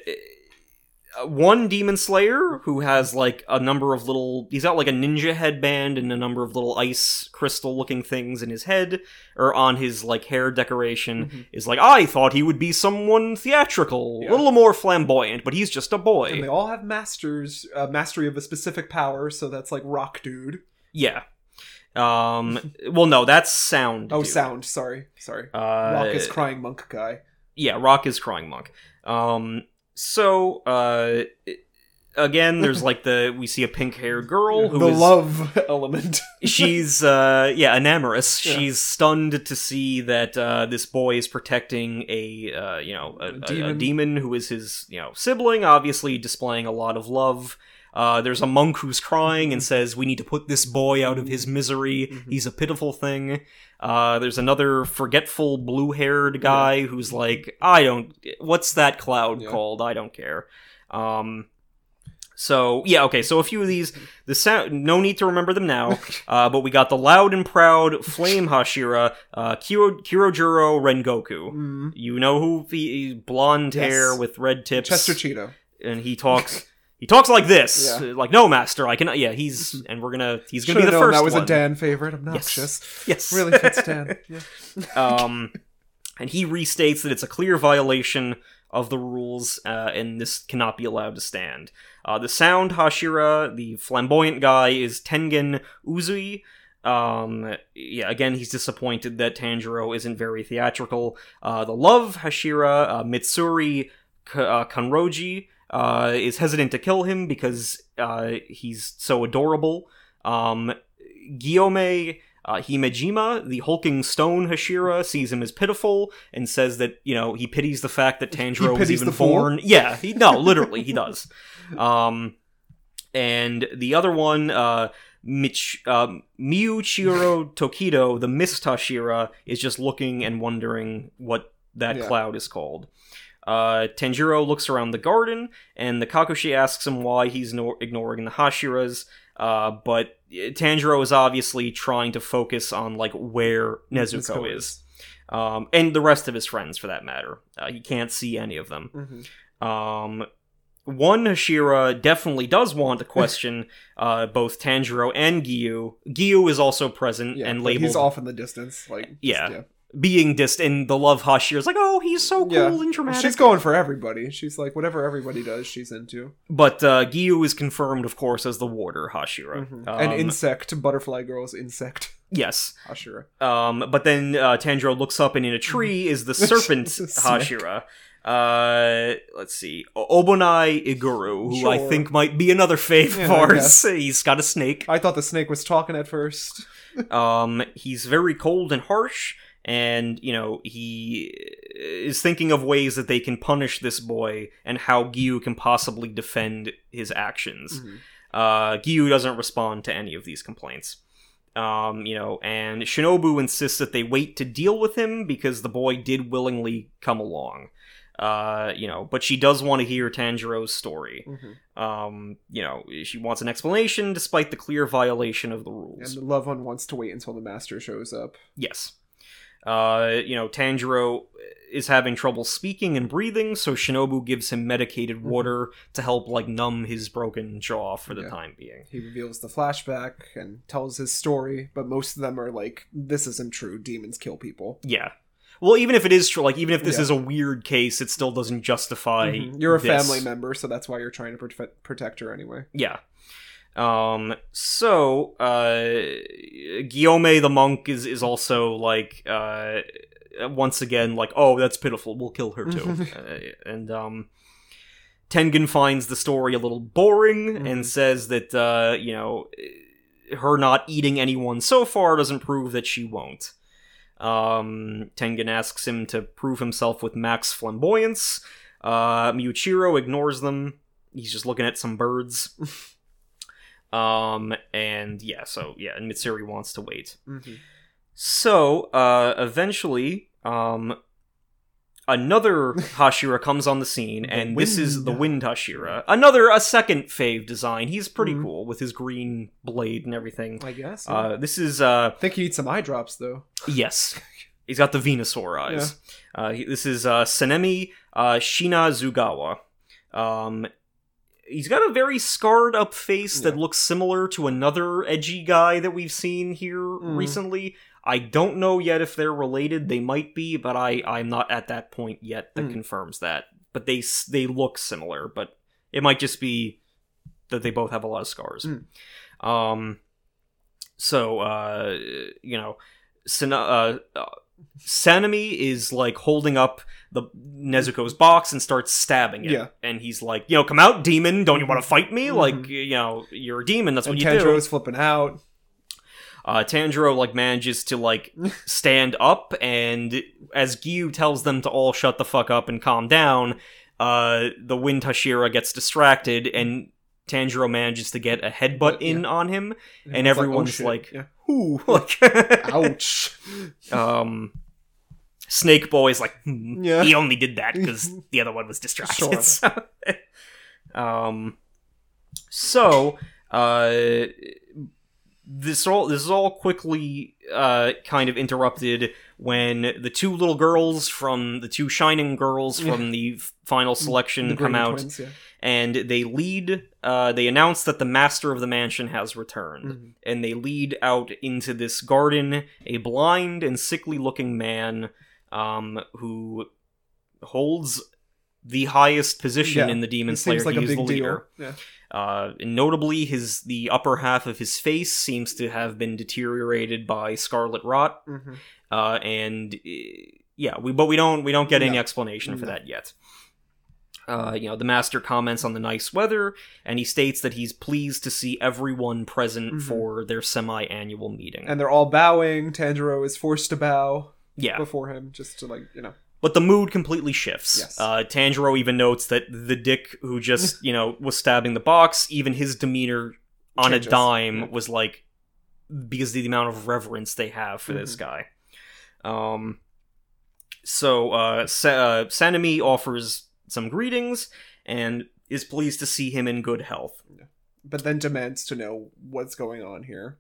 One demon slayer who has like a number of little he's got like a ninja headband and a number of little ice crystal looking things in his head or on his like hair decoration mm-hmm. is like, I thought he would be someone theatrical, yeah. a little more flamboyant, but he's just a boy. And they all have masters uh, mastery of a specific power, so that's like Rock Dude. Yeah. Um well no, that's Sound Oh dude. Sound, sorry. Sorry. Uh, Rock is Crying Monk guy. Yeah, Rock is Crying Monk. Um So, uh, again, there's like the, we see a pink-haired girl who the is... The love element. She's, uh, yeah, enamorous. Yeah. She's stunned to see that, uh, this boy is protecting a, uh, you know, a, a, demon. a demon who is his, you know, sibling, obviously displaying a lot of love. Uh, there's a monk who's crying and says, we need to put this boy out of his misery. Mm-hmm. He's a pitiful thing. Uh, there's another forgetful blue-haired guy yeah. who's like, I don't... What's that cloud yeah. called? I don't care. Um, So, yeah, okay, so a few of these, the sound, no need to remember them now, uh, but we got the loud and proud Flame Hashira, uh, Kyojuro Rengoku. Mm. You know who he, blonde yes. hair with red tips. Chester Cheeto. And he talks, he talks like this, yeah. like, no, master, I cannot, yeah, he's, and we're gonna, he's gonna Should've be the first one. That was one. a Dan favorite, obnoxious. Yes. yes. Really fits Dan. Yeah. Um, and he restates that it's a clear violation of the rules, uh, and this cannot be allowed to stand. Uh, the sound Hashira, the flamboyant guy, is Tengen Uzui. Um, yeah, again, he's disappointed that Tanjiro isn't very theatrical. Uh, the love Hashira, uh, Mitsuri K- uh, Kanroji, uh, is hesitant to kill him because uh, he's so adorable. Um, Gyome Uh, Himejima, the hulking stone Hashira, sees him as pitiful and says that, you know, he pities the fact that Tanjiro was even born. Yeah, he, no, literally, he does. Um, and the other one, uh, Mich- uh, Miuchiro Tokido, the mist Hashira, is just looking and wondering what that yeah. cloud is called. Uh, Tanjiro looks around the garden, and the Kakushi asks him why he's no- ignoring the Hashiras, uh, but Tanjiro is obviously trying to focus on, like, where Nezuko, Nezuko is. is. Um, and the rest of his friends, for that matter. Uh, he can't see any of them. Mm-hmm. Um, one Hashira definitely does want to question uh, both Tanjiro and Giyu. Giyu is also present yeah, and labeled... He's off in the distance. like Yeah. Just, yeah. Being dist and the love Hashira is like, oh, he's so cool yeah. and dramatic. She's going for everybody. She's like, whatever everybody does, she's into. But uh, Giyu is confirmed, of course, as the water Hashira. Mm-hmm. Um, An insect, butterfly girl's insect. Yes. Hashira. Um, but then uh, Tanjiro looks up and in a tree is the serpent Hashira. Uh, let's see. Obonai Iguru, who sure. I think might be another fave yeah, of ours. He's got a snake. I thought the snake was talking at first. um, he's very cold and harsh. And, you know, he is thinking of ways that they can punish this boy and how Giyu can possibly defend his actions. Mm-hmm. Uh, Giyu doesn't respond to any of these complaints. Um, you know, and Shinobu insists that they wait to deal with him because the boy did willingly come along. Uh, you know, but she does want to hear Tanjiro's story. Mm-hmm. Um, you know, she wants an explanation despite the clear violation of the rules. And the loved one wants to wait until the master shows up. Yes. Uh, you know, Tanjiro is having trouble speaking and breathing, so Shinobu gives him medicated water mm-hmm. to help, like, numb his broken jaw for the yeah. time being. He reveals the flashback and tells his story, but most of them are like, this isn't true, demons kill people. Yeah. Well, even if it is true, like, even if this yeah. is a weird case, it still doesn't justify mm-hmm. You're a this. family member, so that's why you're trying to protect protect her anyway. Yeah. Um, so, uh, Guillaume the monk is, is also, like, uh, once again, like, oh, that's pitiful, we'll kill her too. uh, and, um, Tengen finds the story a little boring mm-hmm. and says that, uh, you know, her not eating anyone so far doesn't prove that she won't. Um, Tengen asks him to prove himself with max flamboyance. Uh, Miuchiro ignores them. He's just looking at some birds. Um, and yeah, so, yeah, and Mitsuri wants to wait. Mm-hmm. So, uh, eventually, um, another Hashira comes on the scene, the and wind. This is the Wind Hashira. Another, a second fave design. He's pretty mm-hmm. cool with his green blade and everything. I guess. Yeah. Uh, this is, uh... I think he needs some eye drops, though. Yes. He's got the Venusaur eyes. Yeah. Uh, this is, uh, Sanemi, uh, Shinazugawa. Um... He's got a very scarred up face yeah. that looks similar to another edgy guy that we've seen here mm. recently. I don't know yet if they're related. They might be, but I, I'm not at that point yet that mm. confirms that. But they they look similar, but it might just be that they both have a lot of scars. Mm. Um, so, uh, you know, Sin- uh, uh, Sanemi is, like, holding up the Nezuko's box and starts stabbing it. Yeah. And he's like, you know, come out, demon, don't you want to fight me? Mm-hmm. Like, you know, you're a demon, that's and what you Tanjiro's do. Tanjiro's flipping out. Uh, Tanjiro, like, manages to, like, stand up, and as Giyu tells them to all shut the fuck up and calm down, uh, the Wind Hashira gets distracted, and Tanjiro manages to get a headbutt in yeah. on him, and, and everyone's like... Ooh, like, ouch. Um, Snake Boy's like, hmm, yeah. he only did that because the other one was distracted. Sure. So. um, So, uh, this all this is all quickly uh, kind of interrupted when the two little girls from the two shining girls yeah. from the final selection the come out, twins, yeah. and they lead. Uh, they announce that the master of the mansion has returned, mm-hmm. and they lead out into this garden a blind and sickly-looking man um, who holds the highest position yeah. in the Demon Slayer. Like he is the leader. Yeah. Uh, notably, his the upper half of his face seems to have been deteriorated by scarlet rot, mm-hmm. uh, and yeah, we but we don't we don't get no. any explanation no. for that yet. Uh, you know, the master comments on the nice weather, and he states that he's pleased to see everyone present mm-hmm. for their semi-annual meeting. And they're all bowing. Tanjiro is forced to bow yeah. before him, just to, like, you know. But the mood completely shifts. Yes. Uh, Tanjiro even notes that the dick who just, you know, was stabbing the box, even his demeanor on Changes. a dime mm-hmm. was, like, because of the amount of reverence they have for mm-hmm. this guy. Um, so, uh, Sa- uh, Sanemi offers some greetings, and is pleased to see him in good health. But then demands to know what's going on here.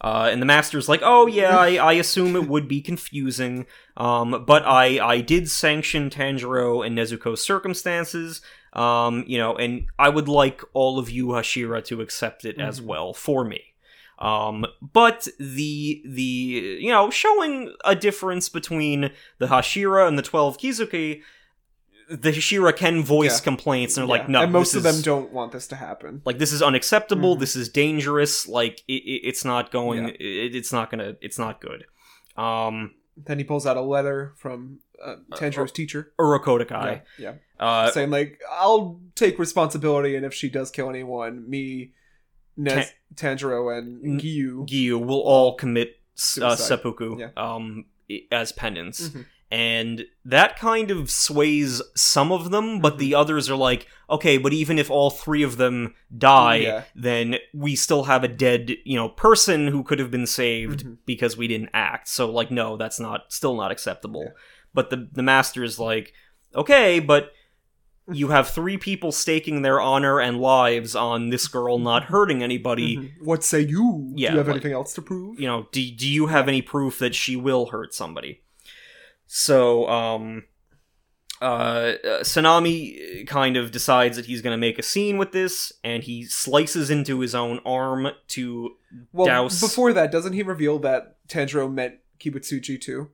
Uh, and the master's like, oh yeah, I, I assume it would be confusing, um, but I, I did sanction Tanjiro and Nezuko's circumstances, um, you know, and I would like all of you, Hashira, to accept it mm-hmm. as well for me. Um, but the, the, you know, showing a difference between the Hashira and the twelve Kizuki, the Hashira can voice yeah. complaints, and they're yeah. like, no. And most of is, them don't want this to happen. Like, this is unacceptable. Mm-hmm. This is dangerous. Like, it, it, it's not going. Yeah. It, it's not gonna. It's not good. Um. Then he pulls out a letter from uh, Tanjiro's uh, teacher, Urokotakai. Yeah. yeah. Uh, saying like, I'll take responsibility, and if she does kill anyone, me, Nez, Tan- Tanjiro, and Giyu, Giyu will all commit uh, seppuku yeah. um as penance. Mm-hmm. And that kind of sways some of them, but the others are like, okay, but even if all three of them die, yeah. then we still have a dead, you know, person who could have been saved mm-hmm. because we didn't act. So, like, no, that's not, still not acceptable. Yeah. But the, the master is like, okay, but you have three people staking their honor and lives on this girl not hurting anybody. Mm-hmm. What say you? Yeah, do you have like, anything else to prove? You know, do, do you have any proof that she will hurt somebody? So, um, uh, Sanemi kind of decides that he's going to make a scene with this, and he slices into his own arm to well, douse... Well, before that, doesn't he reveal that Tanjiro met Kibutsuji too?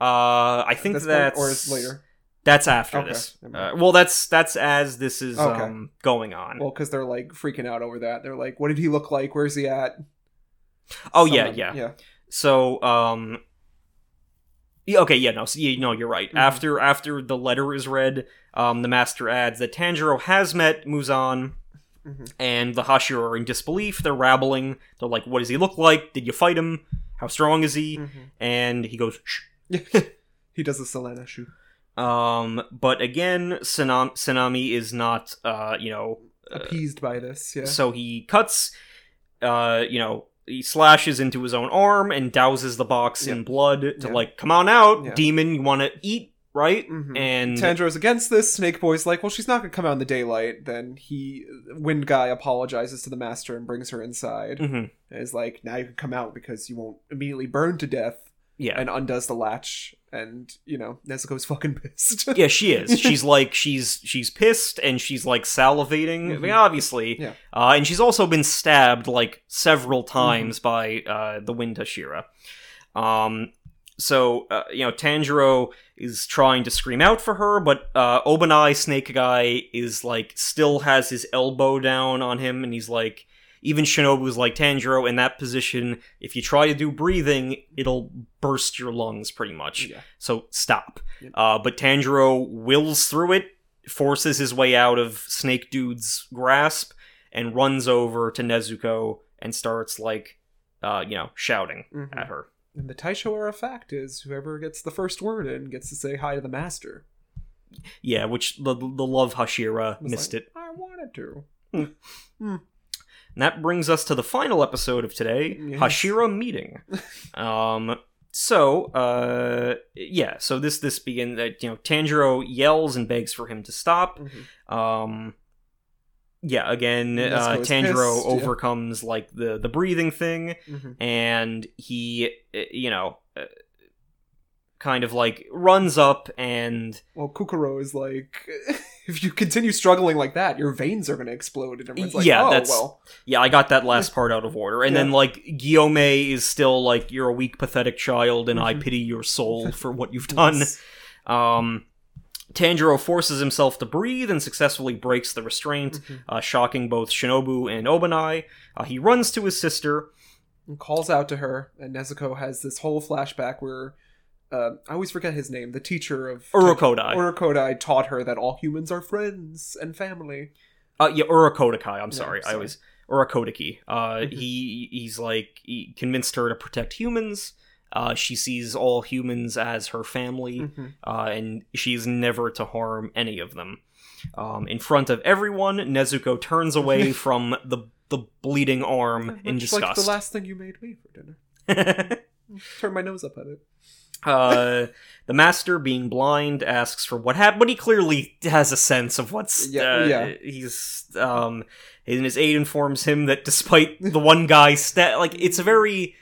Uh, I think that's... that's or is later? That's after okay. this. Uh, well, that's that's as this is okay. um, going on. Well, because they're, like, freaking out over that. They're like, what did he look like? Where's he at? Oh, Someone, yeah, yeah. yeah. So, um... Okay, yeah, no, so, yeah, no, you're right. Mm-hmm. After after the letter is read, um, the master adds that Tanjiro has met Muzan, mm-hmm. and the Hashira are in disbelief. They're rabbling. They're like, what does he look like? Did you fight him? How strong is he? Mm-hmm. And he goes, shh. He does a Selena shoo. Um, but again, Sanam- Sanemi is not, uh, you know... Uh, appeased by this, yeah. So he cuts, uh, you know... He slashes into his own arm and douses the box yeah. in blood to yeah. like, come on out, yeah. demon, you want to eat, right? Mm-hmm. And Tanjiro's against this. Snake Boy's like, well, she's not going to come out in the daylight. Then he, Wind Guy, apologizes to the master and brings her inside. Mm-hmm. And is like, now you can come out because you won't immediately burn to death. Yeah. And undoes the latch. And, you know, Nezuko's fucking pissed. Yeah, she is. She's like, she's she's pissed, and she's, like, salivating, mm-hmm. I mean, obviously. Yeah. Uh, and she's also been stabbed, like, several times mm-hmm. by uh, the Wind Hashira. Um, so, uh, you know, Tanjiro is trying to scream out for her, but uh, Obanai, Snake Guy, is, like, still has his elbow down on him, and he's like, even Shinobu's like, Tanjiro, in that position, if you try to do breathing, it'll burst your lungs, pretty much. Yeah. So, stop. Yep. Uh, but Tanjiro wills through it, forces his way out of Snake Dude's grasp, and runs over to Nezuko and starts, like, uh, you know, shouting mm-hmm. at her. And the Taisho era fact is, whoever gets the first word in gets to say hi to the master. Yeah, which the, the love Hashira missed like, it. I wanted to. Hmm. Mm. And that brings us to the final episode of today, yes. Hashira Meeting. um, so, uh, yeah, so this this begins, uh, you know, Tanjiro yells and begs for him to stop. Mm-hmm. Um, yeah, again, uh, Tanjiro pissed, overcomes, yeah. like, the, the breathing thing, mm-hmm. and he, you know, uh, kind of, like, runs up and... Well, Kokoro is like, if you continue struggling like that, your veins are going to explode, and everyone's like, yeah, oh, that's, well. Yeah, I got that last part out of order. And yeah. then, like, Guillaume is still, like, you're a weak, pathetic child, and mm-hmm. I pity your soul for what you've done. Yes. Um... Tanjiro forces himself to breathe and successfully breaks the restraint, mm-hmm. uh, shocking both Shinobu and Obanai. Uh, he runs to his sister. And calls out to her, and Nezuko has this whole flashback where, uh, I always forget his name, the teacher of... Urokodai. Urokodai taught her that all humans are friends and family. Uh, yeah, Urokodakai, I'm sorry. No, I'm sorry. I always... Urokodaki. Uh, mm-hmm. he, he's like, he convinced her to protect humans. Uh, she sees all humans as her family, mm-hmm. uh, and she is never to harm any of them. Um, in front of everyone, Nezuko turns away from the the bleeding arm yeah, in disgust. Like the last thing you made me for dinner. Turn my nose up at it. Uh, the master, being blind, asks for what happened, but he clearly has a sense of what's... Yeah, uh, yeah. He's... Um, and his aide informs him that despite the one guy... Sta- like, it's a very...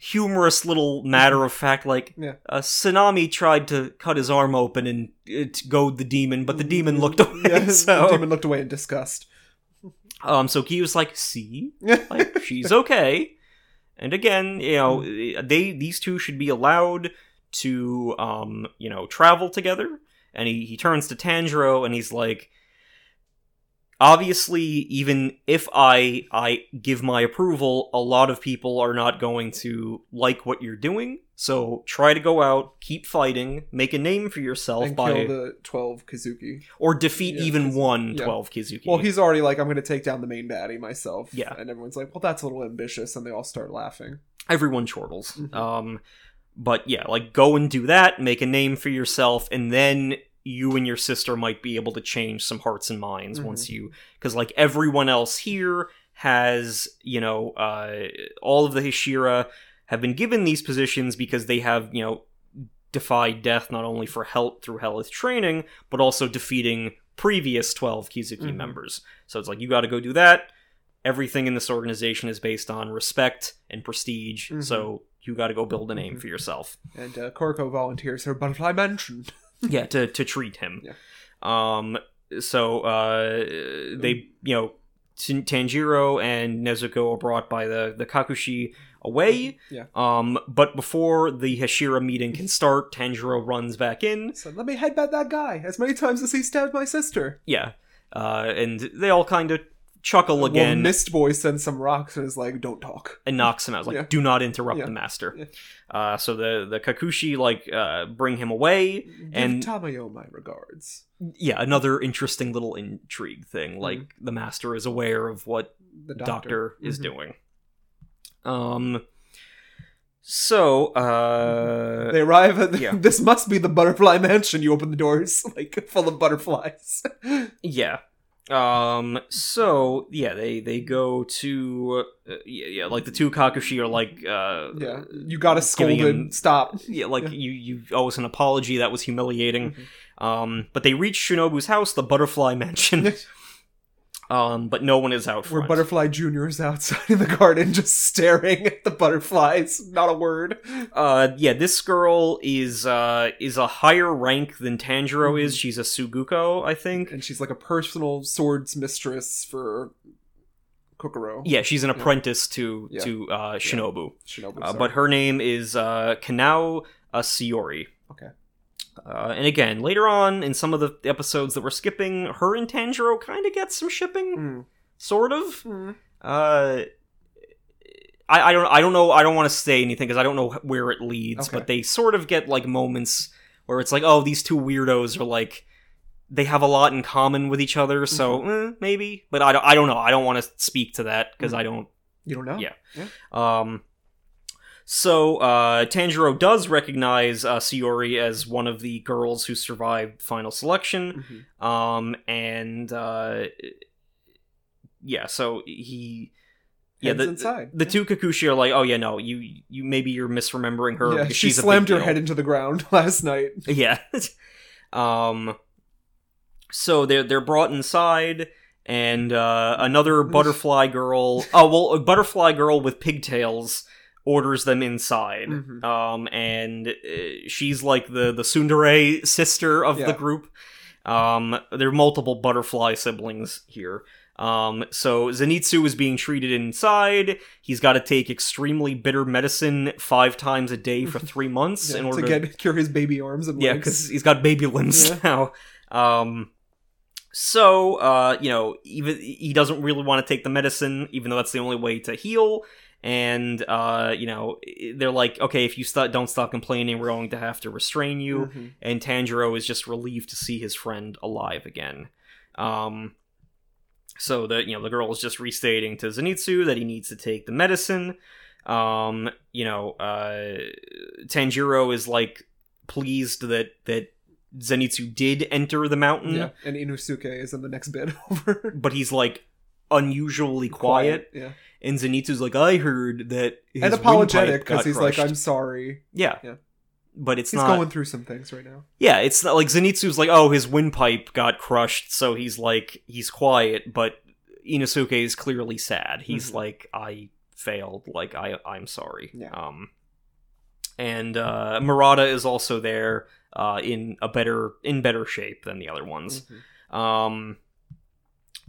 humorous little matter of fact, like yeah. uh, Tsunami tried to cut his arm open and it uh, goad the demon, but the demon looked away. Yeah, so. The demon looked away in disgust. Um, so Giyu's like, "See, like she's okay." And again, you know, they these two should be allowed to, um, you know, travel together. And he he turns to Tanjiro and he's like, obviously, even if I I give my approval, a lot of people are not going to like what you're doing. So try to go out, keep fighting, make a name for yourself, and by kill the twelve Kizuki, or defeat yeah, even Kizuki. one yeah. twelve Kizuki. Well, he's already like, I'm going to take down the main baddie myself. Yeah, and everyone's like, well, that's a little ambitious, and they all start laughing. Everyone chortles. Mm-hmm. Um, but yeah, like go and do that, make a name for yourself, and then. You and your sister might be able to change some hearts and minds mm-hmm. once you... Because, like, everyone else here has, you know, uh, all of the Hashira have been given these positions because they have, you know, defied death not only for health through health training, but also defeating previous twelve Kizuki mm-hmm. members. So it's like, you got to go do that. Everything in this organization is based on respect and prestige, mm-hmm. so you got to go build a name mm-hmm. for yourself. And uh, Korko volunteers her butterfly mansion. Yeah, to, to treat him. Yeah. Um, so, uh, they, you know, Tanjiro and Nezuko are brought by the, the Kakushi away. Yeah. Um, but before the Hashira meeting can start, Tanjiro runs back in. So let me headbutt that guy as many times as he stabbed my sister. Yeah. Uh, and they all kind of chuckle again. Well, Mist Boy sends some rocks and is like, don't talk. And knocks him out. Like, yeah. do not interrupt yeah. the master. Yeah. Uh, so the, the Kakushi, like, uh, bring him away. Give and Tamayo my regards. Yeah, another interesting little intrigue thing. Like, mm-hmm. the master is aware of what the doctor, doctor mm-hmm. is doing. Um... So, uh... They arrive at... The, yeah. This must be the butterfly mansion. You open the doors, like, full of butterflies. yeah. Um, so, yeah, they, they go to, uh, yeah, yeah, like, the two Kakushi are, like, uh... Yeah, you gotta scold him, stop. Yeah, like, yeah. you, you owe us an apology, that was humiliating. Mm-hmm. Um, but they reach Shinobu's house, the Butterfly Mansion. um, but no one is out front. Where Butterfly Junior is outside in the garden, just staring at the butterflies, not a word. Uh, yeah, this girl is, uh, is a higher rank than Tanjiro mm-hmm. is, she's a Suguko, I think. And she's like a personal swords mistress for... Kokoro. Yeah, she's an apprentice yeah. to yeah. to uh, Shinobu. Yeah. Shinobu uh, but her name is uh, Kanao Sayori. Okay. Uh, and again, later on in some of the episodes that we're skipping, her and Tanjiro kind of get some shipping, mm. sort of. Mm. Uh, I I don't I don't know I don't want to say anything because I don't know where it leads, okay. but they sort of get like moments where it's like, oh, these two weirdos are like. They have a lot in common with each other, so mm-hmm. eh, maybe. But I don't, I don't know. I don't want to speak to that, because mm-hmm. I don't... You don't know? Yeah. yeah. Um, so, uh, Tanjiro does recognize uh, Sayori as one of the girls who survived Final Selection. Mm-hmm. Um, and, uh... Yeah, so he... Yeah, the, the, the two Kakushi are like, oh yeah, no, you, you maybe you're misremembering her. Yeah, because she she's slammed her head into the ground last night. Yeah. um... So they're, they're brought inside, and uh, another butterfly girl. Oh, well, a butterfly girl with pigtails orders them inside. Mm-hmm. Um, and uh, she's like the, the tsundere sister of yeah. the group. Um, there are multiple butterfly siblings here. Um, so Zenitsu is being treated inside. He's got to take extremely bitter medicine five times a day for three months yeah, in order to get, cure his baby arms and legs. Yeah, because he's got baby limbs yeah. now. Um, so, uh, you know, even he doesn't really want to take the medicine, even though that's the only way to heal. And, uh, you know, they're like, okay, if you st- don't stop complaining, we're going to have to restrain you. Mm-hmm. And Tanjiro is just relieved to see his friend alive again. Um, So the you know the girl is just restating to Zenitsu that he needs to take the medicine. Um, you know, uh, Tanjiro is like pleased that that Zenitsu did enter the mountain. Yeah, and Inosuke is in the next bed over. But he's like unusually quiet. quiet yeah, and Zenitsu's like, I heard that his and apologetic because he's crushed. Like, I'm sorry. Yeah. Yeah. But it's he's not... He's going through some things right now. Yeah, it's not... Like, Zenitsu's like, oh, his windpipe got crushed, so he's, like, he's quiet, but Inosuke is clearly sad. He's mm-hmm. like, I failed. Like, I, I'm sorry. Yeah. Um, and uh, Murata is also there uh, in a better... in better shape than the other ones. Mm-hmm. Um...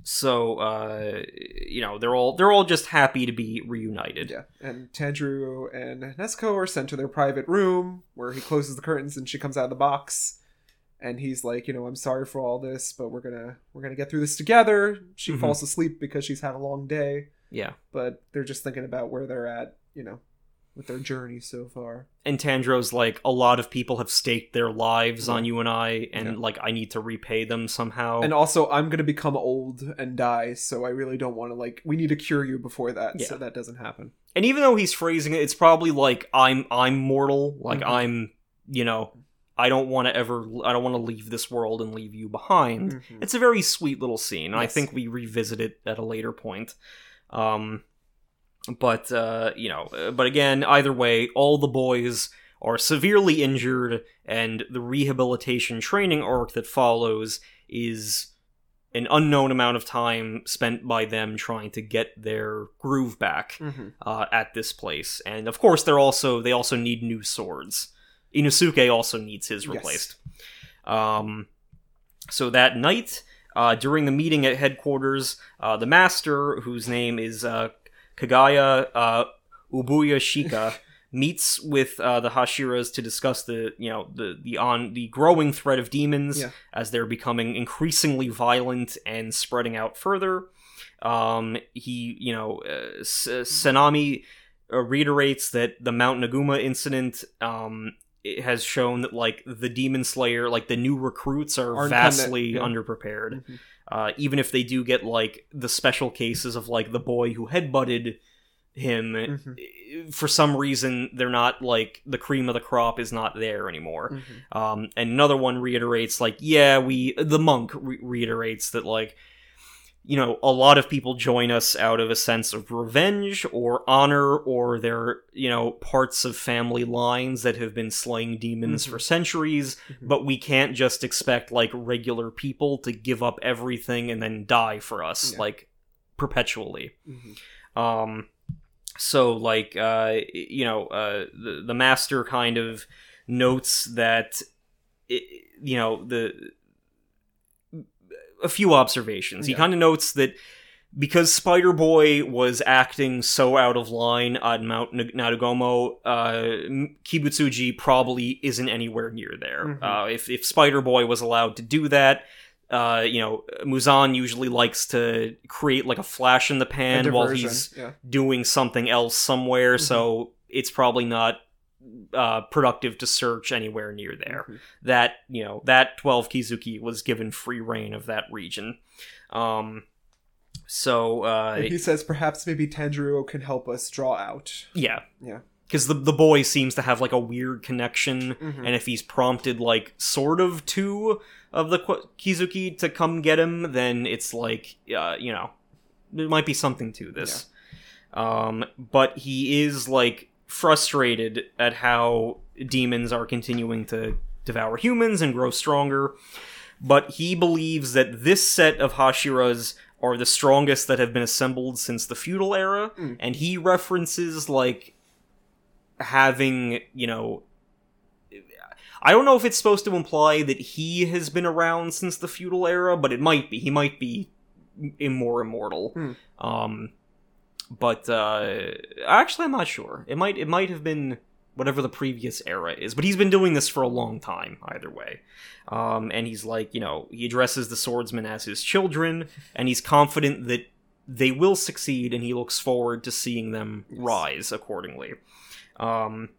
So, uh, you know, they're all they're all just happy to be reunited. Yeah, and Tanjiro and Nezuko are sent to their private room where he closes the curtains and she comes out of the box. And he's like, you know, I'm sorry for all this, but we're gonna we're gonna get through this together. She mm-hmm. falls asleep because she's had a long day. Yeah. But they're just thinking about where they're at, you know, with their journey so far. And Tanjiro's like, a lot of people have staked their lives yeah. on you and I, and yeah. like, I need to repay them somehow. And also, I'm gonna become old and die, so I really don't want to, like, we need to cure you before that, yeah. so that doesn't happen. And even though he's phrasing it, it's probably like, I'm I'm mortal, like, mm-hmm. I'm, you know, I don't want to ever, I don't want to leave this world and leave you behind. Mm-hmm. It's a very sweet little scene, and yes. I think we revisit it at a later point. Um... But, uh, you know, but again, either way, all the boys are severely injured, and the rehabilitation training arc that follows is an unknown amount of time spent by them trying to get their groove back mm-hmm. uh, at this place. And, of course, they're also they also need new swords. Inosuke also needs his replaced. Yes. Um, so that night, uh, during the meeting at headquarters, uh, the master, whose name is... Uh, Kagaya uh, Ubuya Shika meets with uh, the Hashiras to discuss the you know the the on the growing threat of demons yeah. as they're becoming increasingly violent and spreading out further. Um, he you know uh, S- Sanami uh, reiterates that the Mount Naguma incident um, it has shown that like the demon slayer like the new recruits are Aren't vastly yeah. underprepared. Mm-hmm. Uh, even if they do get, like, the special cases of, like, the boy who headbutted him, mm-hmm. for some reason, they're not, like, the cream of the crop is not there anymore. Mm-hmm. Um, and another one reiterates, like, yeah, we, the monk re- reiterates that, like, you know, a lot of people join us out of a sense of revenge or honor or their, you know, parts of family lines that have been slaying demons mm-hmm. for centuries, mm-hmm. but we can't just expect, like, regular people to give up everything and then die for us, yeah. like, perpetually. Mm-hmm. Um, so, like, uh, you know, uh, the, the master kind of notes that, it, you know, the... a few observations. He yeah. kind of notes that because Spider-Boy was acting so out of line on Mount N- Natagumo, uh, Kibutsuji probably isn't anywhere near there. Mm-hmm. Uh, if, if Spider-Boy was allowed to do that, uh, you know, Muzan usually likes to create like a flash in the pan while he's yeah. doing something else somewhere, mm-hmm. so it's probably not uh productive to search anywhere near there. Mm-hmm. That you know that twelve Kizuki was given free reign of that region. Um so uh and he says perhaps maybe Tanjiro can help us draw out yeah yeah because the the boy seems to have like a weird connection, mm-hmm. and if he's prompted like sort of two of the Kizuki to come get him, then it's like uh you know there might be something to this. yeah. Um but he is like frustrated at how demons are continuing to devour humans and grow stronger, but he believes that this set of Hashiras are the strongest that have been assembled since the feudal era, mm. and he references, like, having, you know... I don't know if it's supposed to imply that he has been around since the feudal era, but it might be. He might be more immortal. Mm. Um, but, uh... Actually, I'm not sure. It might, it might have been... whatever the previous era is. But he's been doing this for a long time, either way. Um, and he's like, you know, he addresses the swordsmen as his children, and he's confident that they will succeed, and he looks forward to seeing them yes. rise accordingly. Um,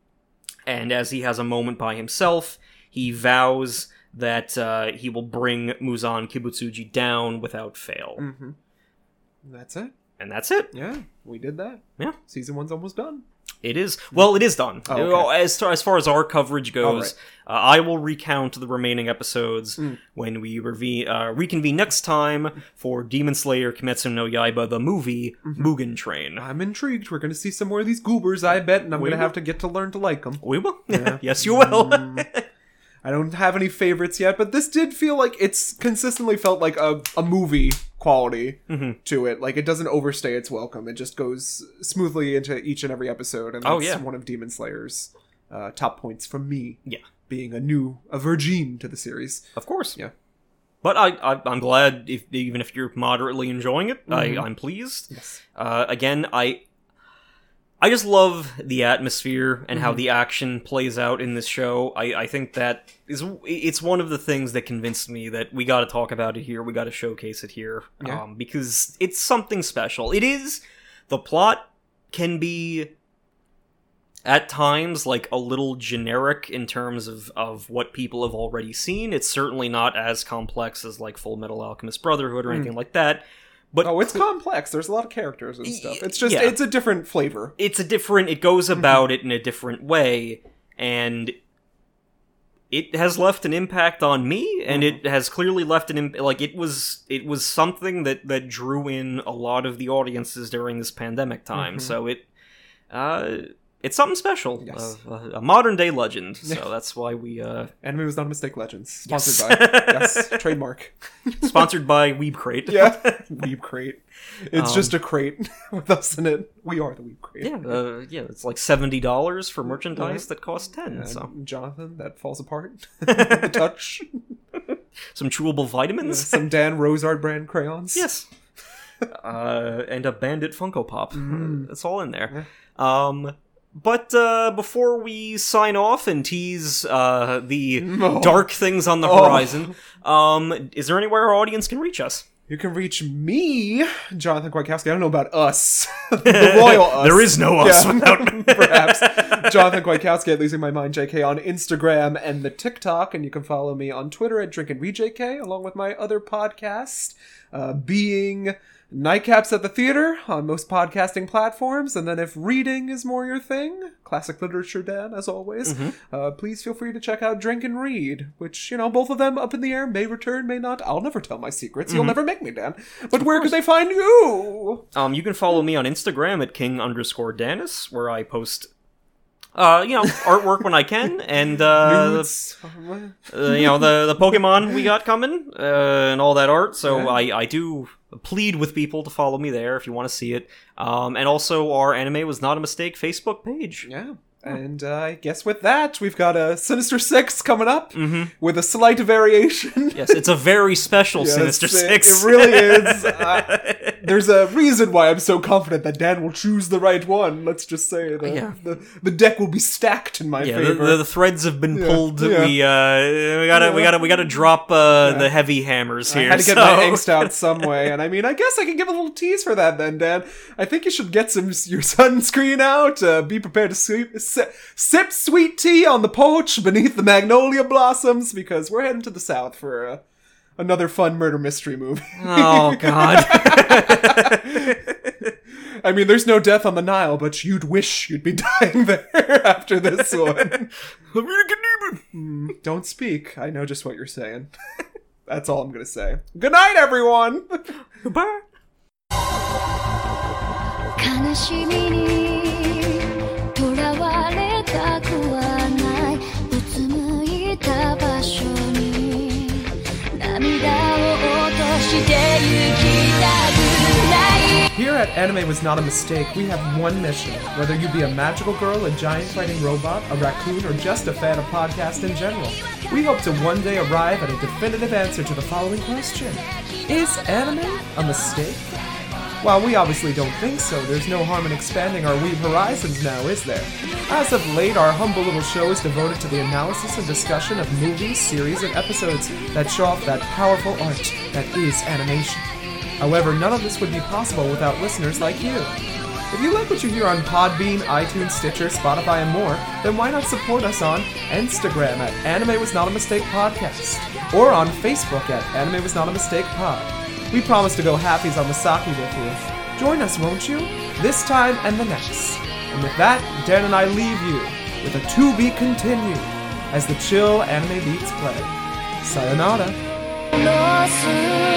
and as he has a moment by himself, he vows that uh, he will bring Muzan Kibutsuji down without fail. Mm-hmm. That's it. And that's it. Yeah, we did that. Yeah. Season one's almost done. It is. Well, it is done. Oh, okay. As, as far as our coverage goes, right. uh, I will recount the remaining episodes mm. when we rev- uh, reconvene next time for Demon Slayer Kimetsu no Yaiba, the movie, mm-hmm. Mugen Train. I'm intrigued. We're going to see some more of these goobers, I bet, and I'm going to have to get to learn to like them. We will. Yeah. Yes, you will. mm. I don't have any favorites yet, but this did feel like it's consistently felt like a, a movie quality mm-hmm. to it. Like, it doesn't overstay its welcome. It just goes smoothly into each and every episode. And that's oh, yeah. one of Demon Slayer's uh, top points from me. Yeah. Being a new, a virgin to the series. Of course. Yeah. But I, I, I'm glad, if even if you're moderately enjoying it, mm-hmm. I, I'm pleased. Yes. Uh, again, I... I just love the atmosphere and mm-hmm. how the action plays out in this show. I, I think that is it's one of the things that convinced me that we got to talk about it here. We got to showcase it here yeah. um, because it's something special. It is. The plot can be at times like a little generic in terms of, of what people have already seen. It's certainly not as complex as like Full Metal Alchemist Brotherhood or anything mm. like that. But oh, it's complex. There's a lot of characters and stuff. It's just, yeah. it's a different flavor. It's a different, it goes about it in a different way, and it has left an impact on me, and mm-hmm. it has clearly left an impact, like, it was, it was something that, that drew in a lot of the audiences during this pandemic time, mm-hmm. so it, uh... It's something special. Yes. Uh, a modern-day legend, so that's why we... Uh... Anime was not a mistake, legends. Sponsored yes. by... Yes, trademark. Sponsored by Weeb Crate. Yeah, Weeb Crate. It's um, just a crate with us in it. We are the Weeb Crate. Yeah, uh, yeah. It's like seventy dollars for merchandise yeah. that costs ten dollars. Yeah, so. Jonathan, that falls apart. The touch. Some chewable vitamins. Yeah, some Dan Rosard brand crayons. Yes. Uh, and a Bandit Funko Pop. Mm. That's all in there. Yeah. Um... But uh, before we sign off and tease uh, the oh. dark things on the horizon, oh. um, is there anywhere our audience can reach us? You can reach me, Jonathan Kwiatkowski. I don't know about us. The royal us. There is no us yeah. without me. Perhaps. Jonathan Kwiatkowski at Losing My Mind J K on Instagram and the TikTok. And you can follow me on Twitter at Drink and Read J K, along with my other podcast, uh, being... Nightcaps at the Theater on most podcasting platforms, and then if reading is more your thing, classic literature, Dan, as always, mm-hmm. uh, please feel free to check out Drink and Read, which, you know, both of them up in the air, may return, may not. I'll never tell my secrets. Mm-hmm. You'll never make me, Dan. But of where course. Could they find you? Um, you can follow me on Instagram at king underscore Danis, where I post... Uh, you know, artwork when I can, and, uh, the, uh, you know, the, the Pokemon we got coming, uh, and all that art, so I, I do plead with people to follow me there if you want to see it, um, and also our Anime Was Not a Mistake Facebook page. Yeah. And uh, I guess with that, we've got a Sinister Six coming up mm-hmm. with a slight variation. Yes, it's a very special yes, Sinister it, Six. It really is. Uh, there's a reason why I'm so confident that Dan will choose the right one. Let's just say the, yeah. the, the deck will be stacked in my yeah, favor. The, the, the threads have been yeah, pulled. Yeah. We uh, we gotta yeah. we gotta we gotta drop uh, yeah. the heavy hammers here. I had to so. get my angst out some way, and I mean, I guess I can give a little tease for that then, Dan. I think you should get some your sunscreen out. Uh, be prepared to sleep. Sip sweet tea on the porch beneath the magnolia blossoms, because we're heading to the south for uh, another fun murder mystery movie. Oh, God. I mean, there's no death on the Nile, but you'd wish you'd be dying there after this one. mm, don't speak. I know just what you're saying. That's all I'm going to say. Good night, everyone. Goodbye. して行きたい Here at Anime Was Not a Mistake, we have one mission. Whether you be a magical girl, a giant fighting robot, a raccoon, or just a fan of podcasts in general, we hope to one day arrive at a definitive answer to the following question. Is anime a mistake? While we obviously don't think so, there's no harm in expanding our weeb horizons now, is there? As of late, our humble little show is devoted to the analysis and discussion of movies, series, and episodes that show off that powerful art that is animation. However, none of this would be possible without listeners like you. If you like what you hear on Podbean, iTunes, Stitcher, Spotify, and more, then why not support us on Instagram at Anime Was Not a Mistake Podcast, or on Facebook at Anime Was Not a Mistake Pod. We promise to go halfies on the sake with you. Join us, won't you? This time and the next. And with that, Dan and I leave you with a to-be-continued as the chill anime beats play. Sayonara.